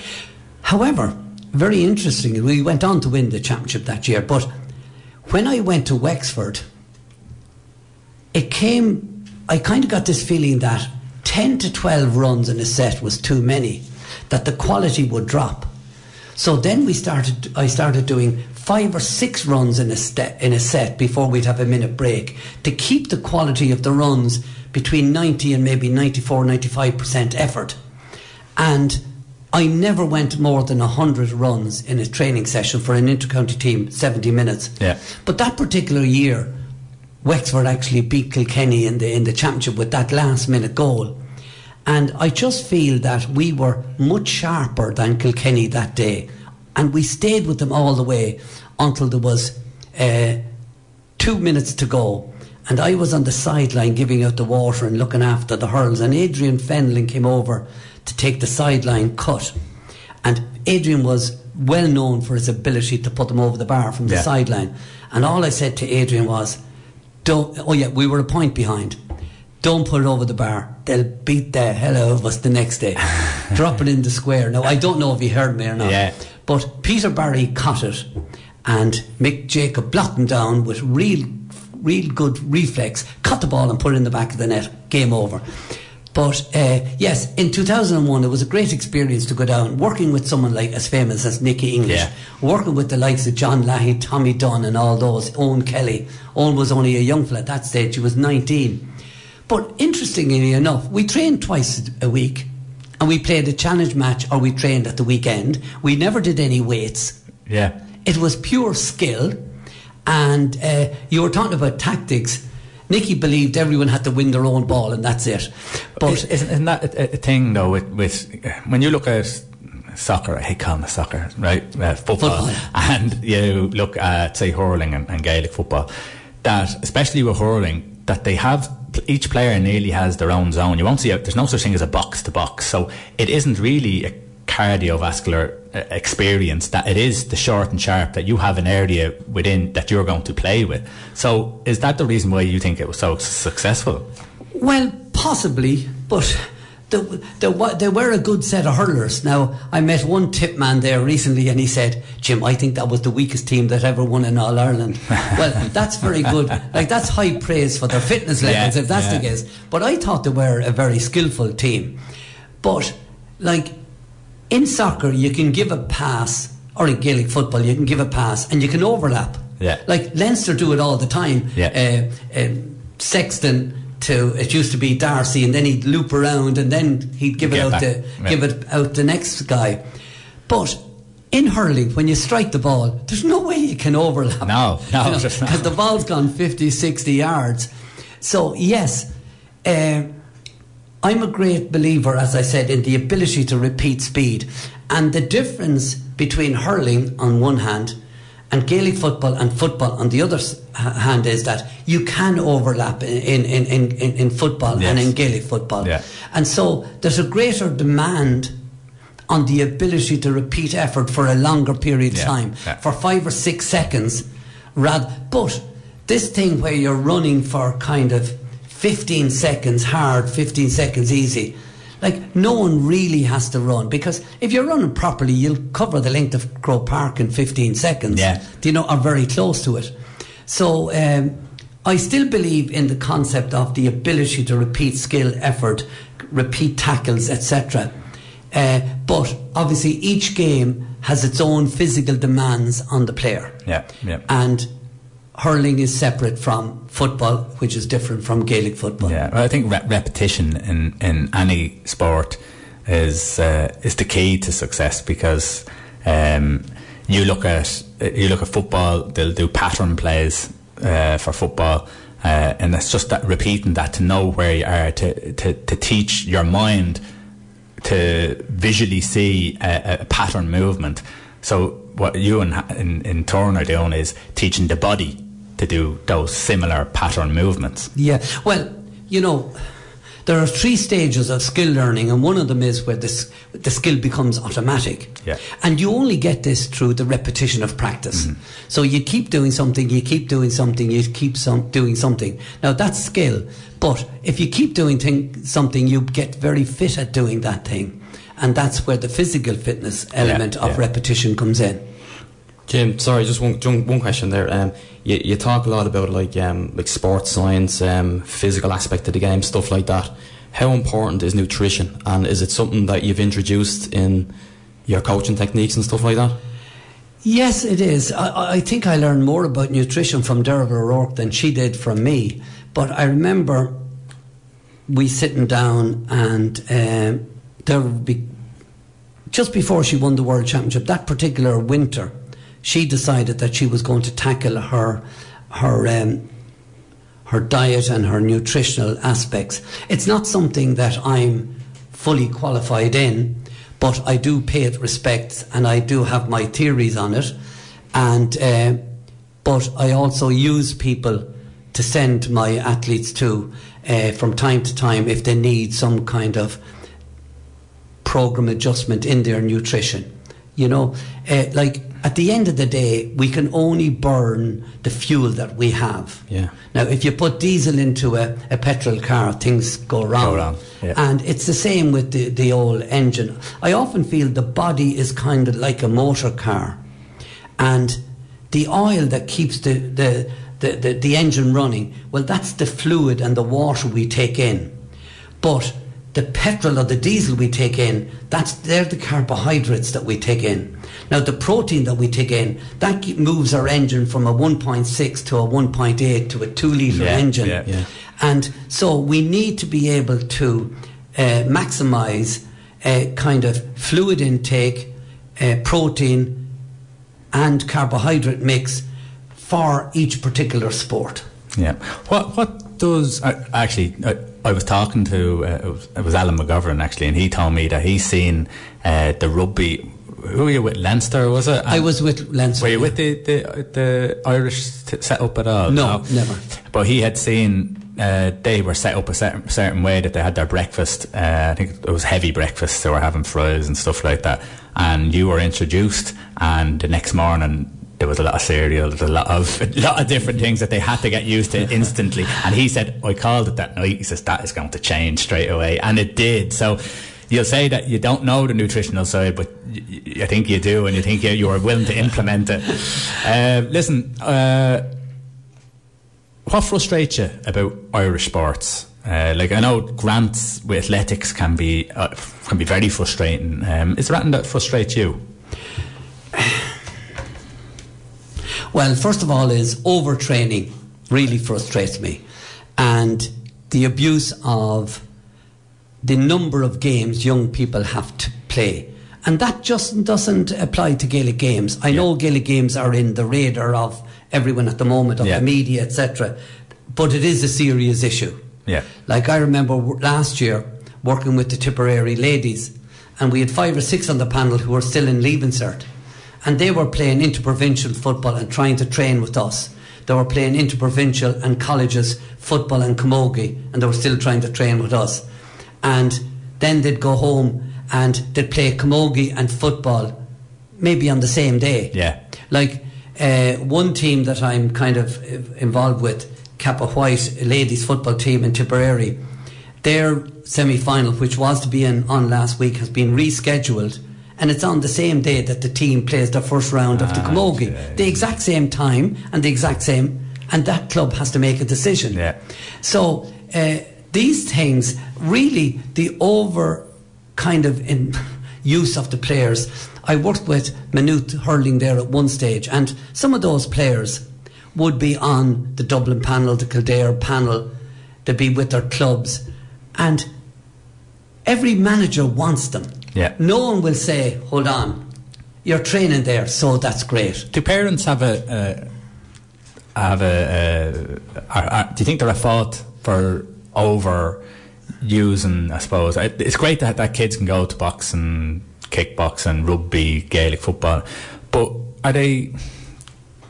However, very interestingly, we went on to win the championship that year. But when I went to Wexford, it came, I kind of got this feeling that ten to twelve runs in a set was too many, that the quality would drop. So then we started. I started doing five or six runs in a ste- in a set before we'd have a minute break to keep the quality of the runs between ninety and maybe ninety-four, ninety-five percent effort. And I never went more than one hundred runs in a training session for an intercounty team, seventy minutes. Yeah. But that particular year, Wexford actually beat Kilkenny in the in the championship with that last minute goal. And I just feel that we were much sharper than Kilkenny that day. And we stayed with them all the way until there was uh, two minutes to go. And I was on the sideline giving out the water and looking after the hurls. And Adrian Fenlon came over to take the sideline cut. And Adrian was well known for his ability to put them over the bar from the yeah. sideline. And all I said to Adrian was, "Don't." Oh yeah, we were a point behind. "Don't put it over the bar. They'll beat the hell out of us the next day. Drop it in the square." Now, I don't know if he heard me or not. Yeah. But Peter Barry caught it, and Mick Jacob blocked him down with real, real good reflex, caught the ball and put it in the back of the net. Game over. But uh, yes, in two thousand one, it was a great experience to go down, working with someone like as famous as Nicky English, yeah. working with the likes of John Lahey, Tommy Dunn and all those, Owen Kelly. Owen was only a young fella at that stage, he was nineteen. But interestingly enough, we trained twice a week and we played a challenge match or we trained at the weekend. We never did any weights. Yeah. It was pure skill. And uh, you were talking about tactics. Nicky believed everyone had to win their own ball and that's it. But isn't, isn't that a, a thing though with, with when you look at soccer, I hate calling it soccer, right? Uh, football, football, and you look at say hurling and, and Gaelic football, that especially with hurling, that they have each player nearly has their own zone. You won't see a, there's no such thing as a box to box, so it isn't really a cardiovascular experience, that it is the short and sharp, that you have an area within that you're going to play with. So is that the reason why you think it was so successful? Well, possibly, but there, there, there were a good set of hurlers. Now, I met one tip man there recently and he said, Jim, I think that was the weakest team that ever won in All-Ireland. Well, that's very good. Like, that's high praise for their fitness levels, yeah, if that's yeah. the case. But I thought they were a very skillful team. But, like, in soccer, you can give a pass, or in Gaelic football, you can give a pass and you can overlap. Yeah. Like Leinster do it all the time. Yeah. Uh, uh, Sexton to it used to be Darcy, and then he'd loop around and then he'd give Get it out to yeah. give it out the next guy. But in hurling, when you strike the ball, there's no way you can overlap. No, no, because you know, the ball's gone fifty, sixty yards. So yes. Uh, I'm a great believer, as I said, in the ability to repeat speed. And the difference between hurling on one hand and Gaelic football and football on the other hand is that you can overlap in, in, in, in, in football yes. and in Gaelic football. Yeah. And so there's a greater demand on the ability to repeat effort for a longer period of yeah. time, yeah. for five or six seconds. rather. But this thing where you're running for kind of fifteen seconds hard, fifteen seconds easy. Like, no one really has to run, because if you're running properly, you'll cover the length of Croke Park in fifteen seconds. Yeah. You know, or very close to it. So um, I still believe in the concept of the ability to repeat skill, effort, repeat tackles, et cetera. Uh, but obviously, each game has its own physical demands on the player. Yeah. Yeah. And hurling is separate from football, which is different from Gaelic football. Yeah, well, I think re- repetition in, in any sport is uh, is the key to success, because um, you look at you look at football, they'll do pattern plays uh, for football, uh, and it's just that repeating that to know where you are, to to, to teach your mind to visually see a, a pattern movement. So what you in, in, in turn are doing is teaching the body to do those similar pattern movements. Yeah, well, you know, there are three stages of skill learning, and one of them is where this, the skill becomes automatic. Yeah. And you only get this through the repetition of practice. Mm-hmm. So you keep doing something, you keep doing something, you keep some, doing something. Now, that's skill, but if you keep doing thing, something, you get very fit at doing that thing. And that's where the physical fitness element yeah, of yeah. repetition comes in. Jim, sorry, just one one question there. Um, you, you talk a lot about like um, like sports science, um, physical aspect of the game, stuff like that. How important is nutrition, and is it something that you've introduced in your coaching techniques and stuff like that? Yes, it is. I, I think I learned more about nutrition from Derval O'Rourke than she did from me. But I remember we sitting down and um, there would be, just before she won the World Championship, that particular winter, she decided that she was going to tackle her her um, her diet and her nutritional aspects. It's not something that I'm fully qualified in, but I do pay it respect and I do have my theories on it. And uh, but I also use people to send my athletes to uh, from time to time if they need some kind of program adjustment in their nutrition. You know, uh, like, at the end of the day, we can only burn the fuel that we have. Yeah. Now, if you put diesel into a, a petrol car, things go wrong. Go wrong. Yeah. And it's the same with the, the old engine. I often feel the body is kind of like a motor car. And the oil that keeps the, the, the, the, the engine running, well, that's the fluid and the water we take in. But the petrol or the diesel we take in, that's they're the carbohydrates that we take in. Now the protein that we take in, that moves our engine from a one point six to a one point eight to a two litre yeah, engine. Yeah, yeah. And so we need to be able to uh, maximise uh, kind of fluid intake, uh, protein and carbohydrate mix for each particular sport. Yeah. What, what does... Uh, actually... Uh, I was talking to, uh, it, was, it was Alan McGovern actually, and he told me that he's seen uh, the rugby. Who were you with, Leinster, was it? And I was with Leinster. Were you yeah. with the, the, the Irish t- set up at all? No, no, never. But he had seen, uh, they were set up a certain, certain way that they had their breakfast. Uh, I think it was heavy breakfast, so they were having fries and stuff like that. And you were introduced, and the next morning, there was a lot of cereal, there was a lot of a lot of different things that they had to get used to instantly. And he said, I called it that night. He says, that is going to change straight away. And it did. So you'll say that you don't know the nutritional side, but y- I think you do, and you think you are willing to implement it. Uh, listen, uh, what frustrates you about Irish sports? Uh, like I know grants with athletics can be, uh, can be very frustrating. Um, is there anything that frustrates you? Well, first of all, is overtraining really frustrates me, and the abuse of the number of games young people have to play, and that just doesn't apply to Gaelic games. I yeah. know Gaelic games are in the radar of everyone at the moment, of yeah. the media, et cetera, but it is a serious issue. Yeah, like I remember last year working with the Tipperary ladies, and we had five or six on the panel who were still in Leaving Cert. And they were playing interprovincial football and trying to train with us. They were playing interprovincial and colleges football and camogie, and they were still trying to train with us. And then they'd go home and they'd play camogie and football, maybe on the same day. Yeah. Like uh, one team that I'm kind of involved with, Kappa White ladies football team in Tipperary, their semi-final, which was to be in, on last week, has been rescheduled. And it's on the same day that the team plays their first round ah, of the camogie. Yeah. The exact same time and the exact same... And that club has to make a decision. Yeah. So uh, these things, really, the over kind of in use of the players. I worked with Maynooth Hurling there at one stage. And some of those players would be on the Dublin panel, the Kildare panel. They'd be with their clubs. And every manager wants them. Yeah. No one will say, hold on, you're training there, so that's great. Do parents have a... Uh, have a uh, are, are, do you think they're at fault for overusing, I suppose? It's great that, that kids can go to boxing, kickboxing, rugby, Gaelic football, but are they...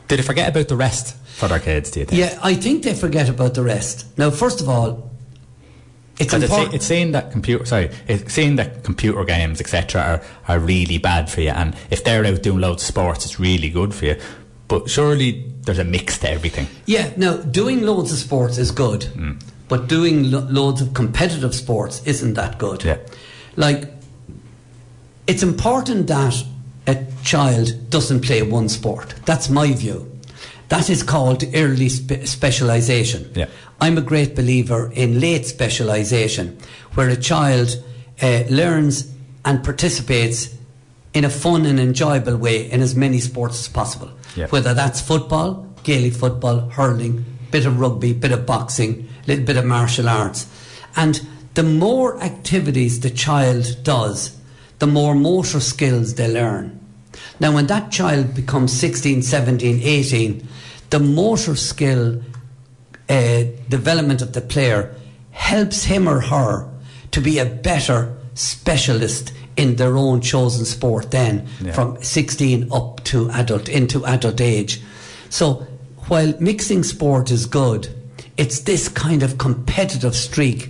Do they forget about the rest for their kids, do you think? Yeah, I think they forget about the rest. Now, first of all, It's, impor- it's saying that computer, sorry, it's saying that computer games, et cetera, are, are really bad for you. And if they're out doing loads of sports, it's really good for you. But surely there's a mix to everything. Yeah, no, doing loads of sports is good, mm. but doing lo- loads of competitive sports isn't that good. Yeah. Like, it's important that a child doesn't play one sport. That's my view. That is called early spe- specialisation. Yeah. I'm a great believer in late specialisation, where a child uh, learns and participates in a fun and enjoyable way in as many sports as possible. Yeah. Whether that's football, Gaelic football, hurling, bit of rugby, bit of boxing, little bit of martial arts. And the more activities the child does, the more motor skills they learn. Now, when that child becomes sixteen, seventeen, eighteen, the motor skill uh, development of the player helps him or her to be a better specialist in their own chosen sport then, yeah. from sixteen up to adult, into adult age. So while mixing sport is good, it's this kind of competitive streak.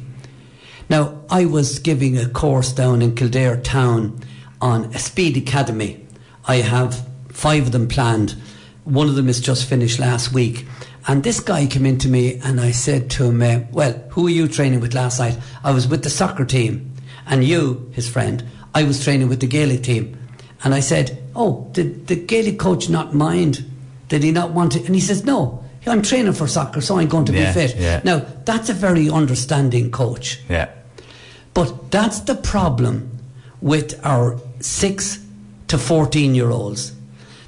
Now, I was giving a course down in Kildare Town on a speed academy. I have five of them planned. One of them is just finished last week. And this guy came in to me and I said to him, uh, well, who were you training with last night? I was with the soccer team. And you, his friend, I was training with the Gaelic team. And I said, oh, did the Gaelic coach not mind? Did he not want to? And he says, no, I'm training for soccer, so I'm going to yeah, be fit. Yeah. Now, that's a very understanding coach. Yeah. But that's the problem with our six to fourteen year olds,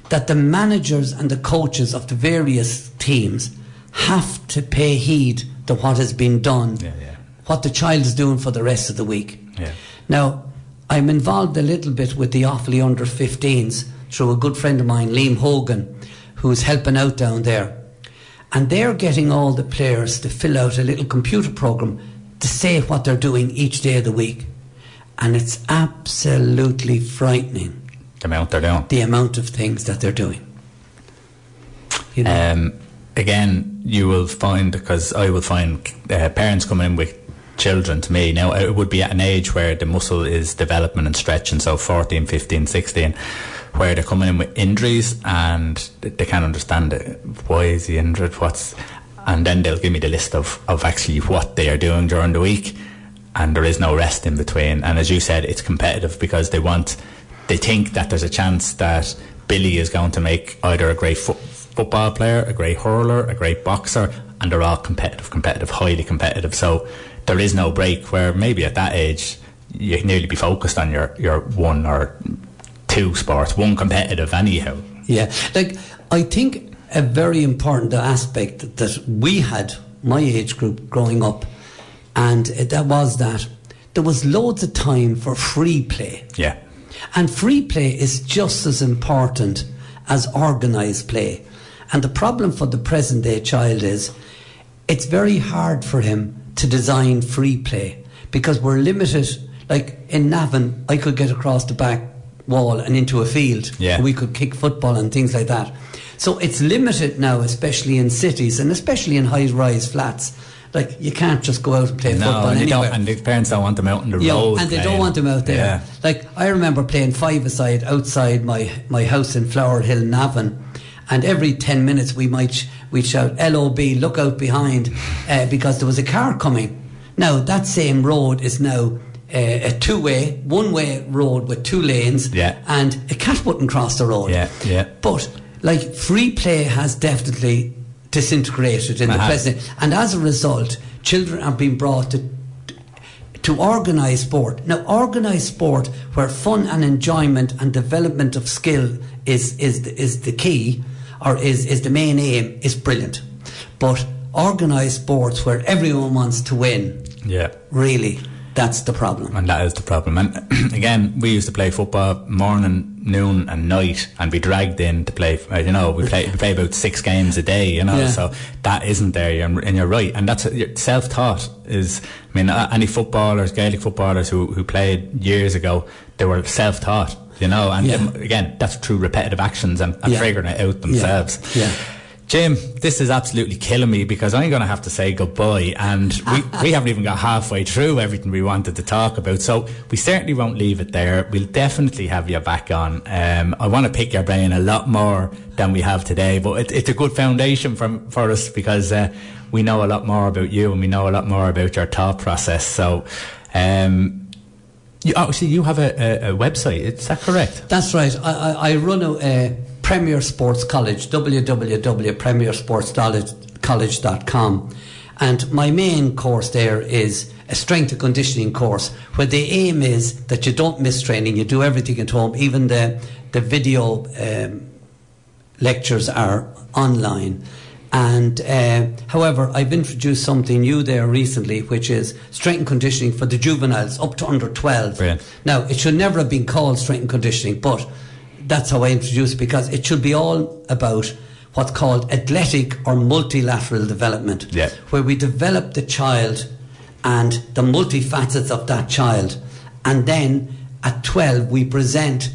that the managers and the coaches of the various teams have to pay heed to what has been done, yeah, yeah. what the child is doing for the rest of the week. Yeah. Now, I'm involved a little bit with the Offaly under fifteens through a good friend of mine, Liam Hogan, who's helping out down there. And they're getting all the players to fill out a little computer program to say what they're doing each day of the week. And it's absolutely frightening. The amount they're doing. The amount of things that they're doing. You know? Um, again, you will find, because I will find uh, parents coming in with children to me. Now, it would be at an age where the muscle is development and stretching, so fourteen, fifteen, sixteen, where they're coming in with injuries and they can't understand it. Why is he injured? What's... And then they'll give me the list of, of actually what they are doing during the week, and there is no rest in between. And as you said, it's competitive because they want... They think that there's a chance that Billy is going to make either a great fo- football player, a great hurler, a great boxer, and they're all competitive, competitive, highly competitive. So there is no break, where maybe at that age you can nearly be focused on your, your one or two sports, one competitive anyhow. Yeah, like I think a very important aspect that we had, my age group growing up, and that was that there was loads of time for free play. Yeah. And free play is just as important as organised play. And the problem for the present day child is it's very hard for him to design free play because we're limited. Like in Navan, I could get across the back wall and into a field. Yeah. We could kick football and things like that. So it's limited now, especially in cities and especially in high-rise flats. Like, you can't just go out and play no, football and anywhere. And the parents don't want them out on the yeah, road. And they playing. Don't want them out there. Yeah. Like, I remember playing five-a-side outside my, my house in Flower Hill, Navan. And every ten minutes we might sh- we'd shout, L O B, look out behind, uh, because there was a car coming. Now, that same road is now uh, a two-way, one-way road with two lanes. Yeah. And a cat wouldn't cross the road. Yeah, yeah. But, like, free play has definitely... disintegrated in uh-huh. the present, and as a result children are being brought to to organised sport. Now, organised sport where fun and enjoyment and development of skill is is the, is the key or is, is the main aim is brilliant, but organised sports where everyone wants to win, yeah, really that's the problem. And that is the problem. And again, we used to play football morning, noon and night and be dragged in to play, you know, we play, we play about six games a day, you know, yeah. So that isn't there, and you're right. And that's self-taught is, I mean, any footballers, Gaelic footballers who, who played years ago, they were self-taught, you know, and yeah. again, that's through repetitive actions and, and yeah. figuring it out themselves. Yeah. yeah. Jim, this is absolutely killing me because I'm going to have to say goodbye, and we, we haven't even got halfway through everything we wanted to talk about, so we certainly won't leave it there. We'll definitely have you back on. Um, I want to pick your brain a lot more than we have today, but it, it's a good foundation for, for us because uh, we know a lot more about you and we know a lot more about your thought process. So, um, you, actually, you have a, a, a website, is that correct? That's right. I, I, I run a... Uh Premier Sports College, w w w dot premier sports college dot com, and my main course there is a strength and conditioning course where the aim is that you don't miss training, you do everything at home, even the, the video um, lectures are online. And uh, however, I've introduced something new there recently, which is strength and conditioning for the juveniles up to under twelve. Brilliant. Now, it should never have been called strength and conditioning, but that's how I introduce it, because it should be all about what's called athletic or multilateral development, yeah. where we develop the child and the multifacets of that child. And then at twelve, we present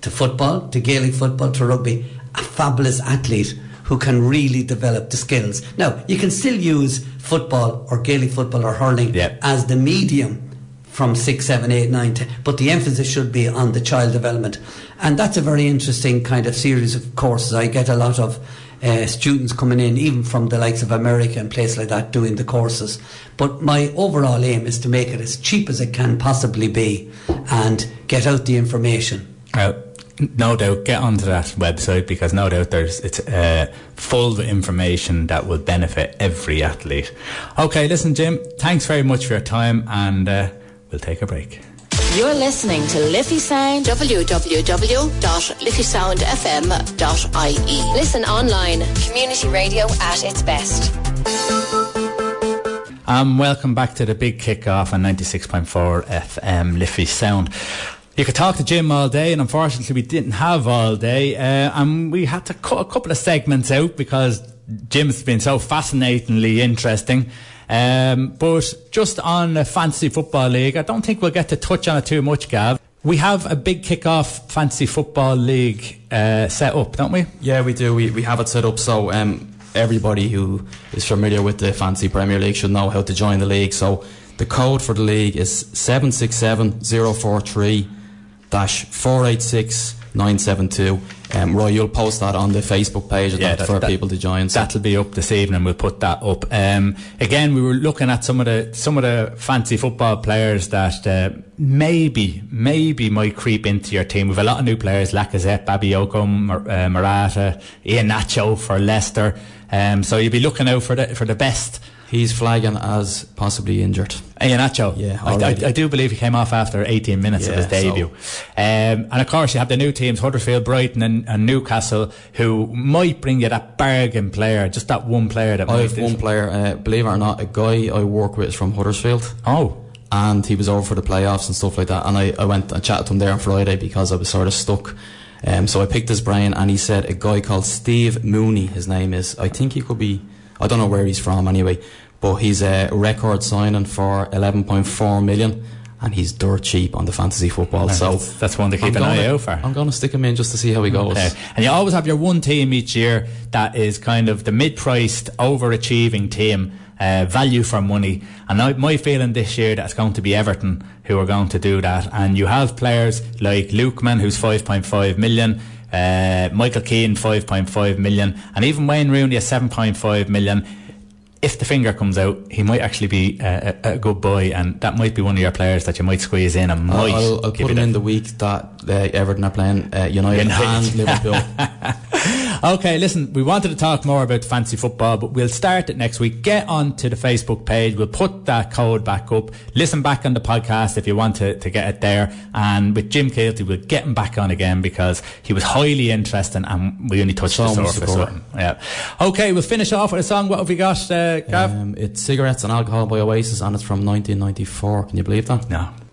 to football, to Gaelic football, to rugby, a fabulous athlete who can really develop the skills. Now, you can still use football or Gaelic football or hurling yeah. as the medium from six, seven, eight, nine, ten, but the emphasis should be on the child development. And that's a very interesting kind of series of courses. I get a lot of uh, students coming in, even from the likes of America and places like that, doing the courses. But my overall aim is to make it as cheap as it can possibly be and get out the information. Uh, no doubt, get onto that website, because no doubt there's it's uh, full of information that will benefit every athlete. Okay, listen, Jim, thanks very much for your time, and... Uh, We'll take a break. You're listening to Liffey Sound. w w w dot liffey sound f m dot i e. Listen online. Community radio at its best. Um, welcome back to the big kickoff on ninety-six point four F M Liffey Sound. You could talk to Jim all day, and unfortunately we didn't have all day, uh, and we had to cut a couple of segments out because Jim's been so fascinatingly interesting. Um, but just on the Fantasy Football League, I don't think we'll get to touch on it too much, Gav. We have a big kick-off Fantasy Football League uh, set up, don't we? Yeah, we do. We we have it set up, so um, everybody who is familiar with the Fantasy Premier League should know how to join the league. So the code for the league is seven six seven zero four three dash four eight six nine seven two. Um, Roy, you'll post that on the Facebook page yeah, that, for that, people to join. So. That'll be up this evening. We'll put that up. Um, again, we were looking at some of the some of the fancy football players that uh, maybe maybe might creep into your team. We've a lot of new players: Lacazette, Babioko, Mar- uh, Morata, Iheanacho for Leicester. Um, so you'll be looking out for the for the best. He's flagging as possibly injured. Iheanacho. Yeah, I, I, I do believe he came off after eighteen minutes yeah, of his debut. So. Um, and of course you have the new teams, Huddersfield, Brighton and, and Newcastle, who might bring you that bargain player, just that one player. that I have one player, uh, believe it or not, a guy I work with is from Huddersfield. Oh. And he was over for the playoffs and stuff like that. And I, I went and chatted to him there on Friday because I was sort of stuck. Um, so I picked his brain and he said a guy called Steve Mooney, his name is. I think he could be... I don't know where he's from anyway, but he's a record signing for eleven point four million and he's dirt cheap on the fantasy football. That's, so that's one to keep I'm an gonna, eye out for. I'm going to stick him in just to see how he goes. Okay. And you always have your one team each year that is kind of the mid-priced, overachieving team, uh, value for money. And I, my feeling this year that's going to be Everton who are going to do that. And you have players like Lookman, who's five point five million. Uh, Michael Keane five point five million and even Wayne Rooney at seven point five million. If the finger comes out, he might actually be a, a, a good boy, and that might be one of your players that you might squeeze in and might I'll, I'll give put him in the week that uh, Everton are playing uh, United, United and Liverpool. Okay, listen, we wanted to talk more about fancy football, but we'll start it next week. Get onto the Facebook page. We'll put that code back up. Listen back on the podcast if you want to, to get it there. And with Jim Keelty, we'll get him back on again because he was highly interesting and we only touched the surface. Yeah. Okay, we'll finish off with a song. What have we got? Uh, Um, it's Cigarettes and Alcohol by Oasis, and it's from nineteen ninety-four. Can you believe that? No.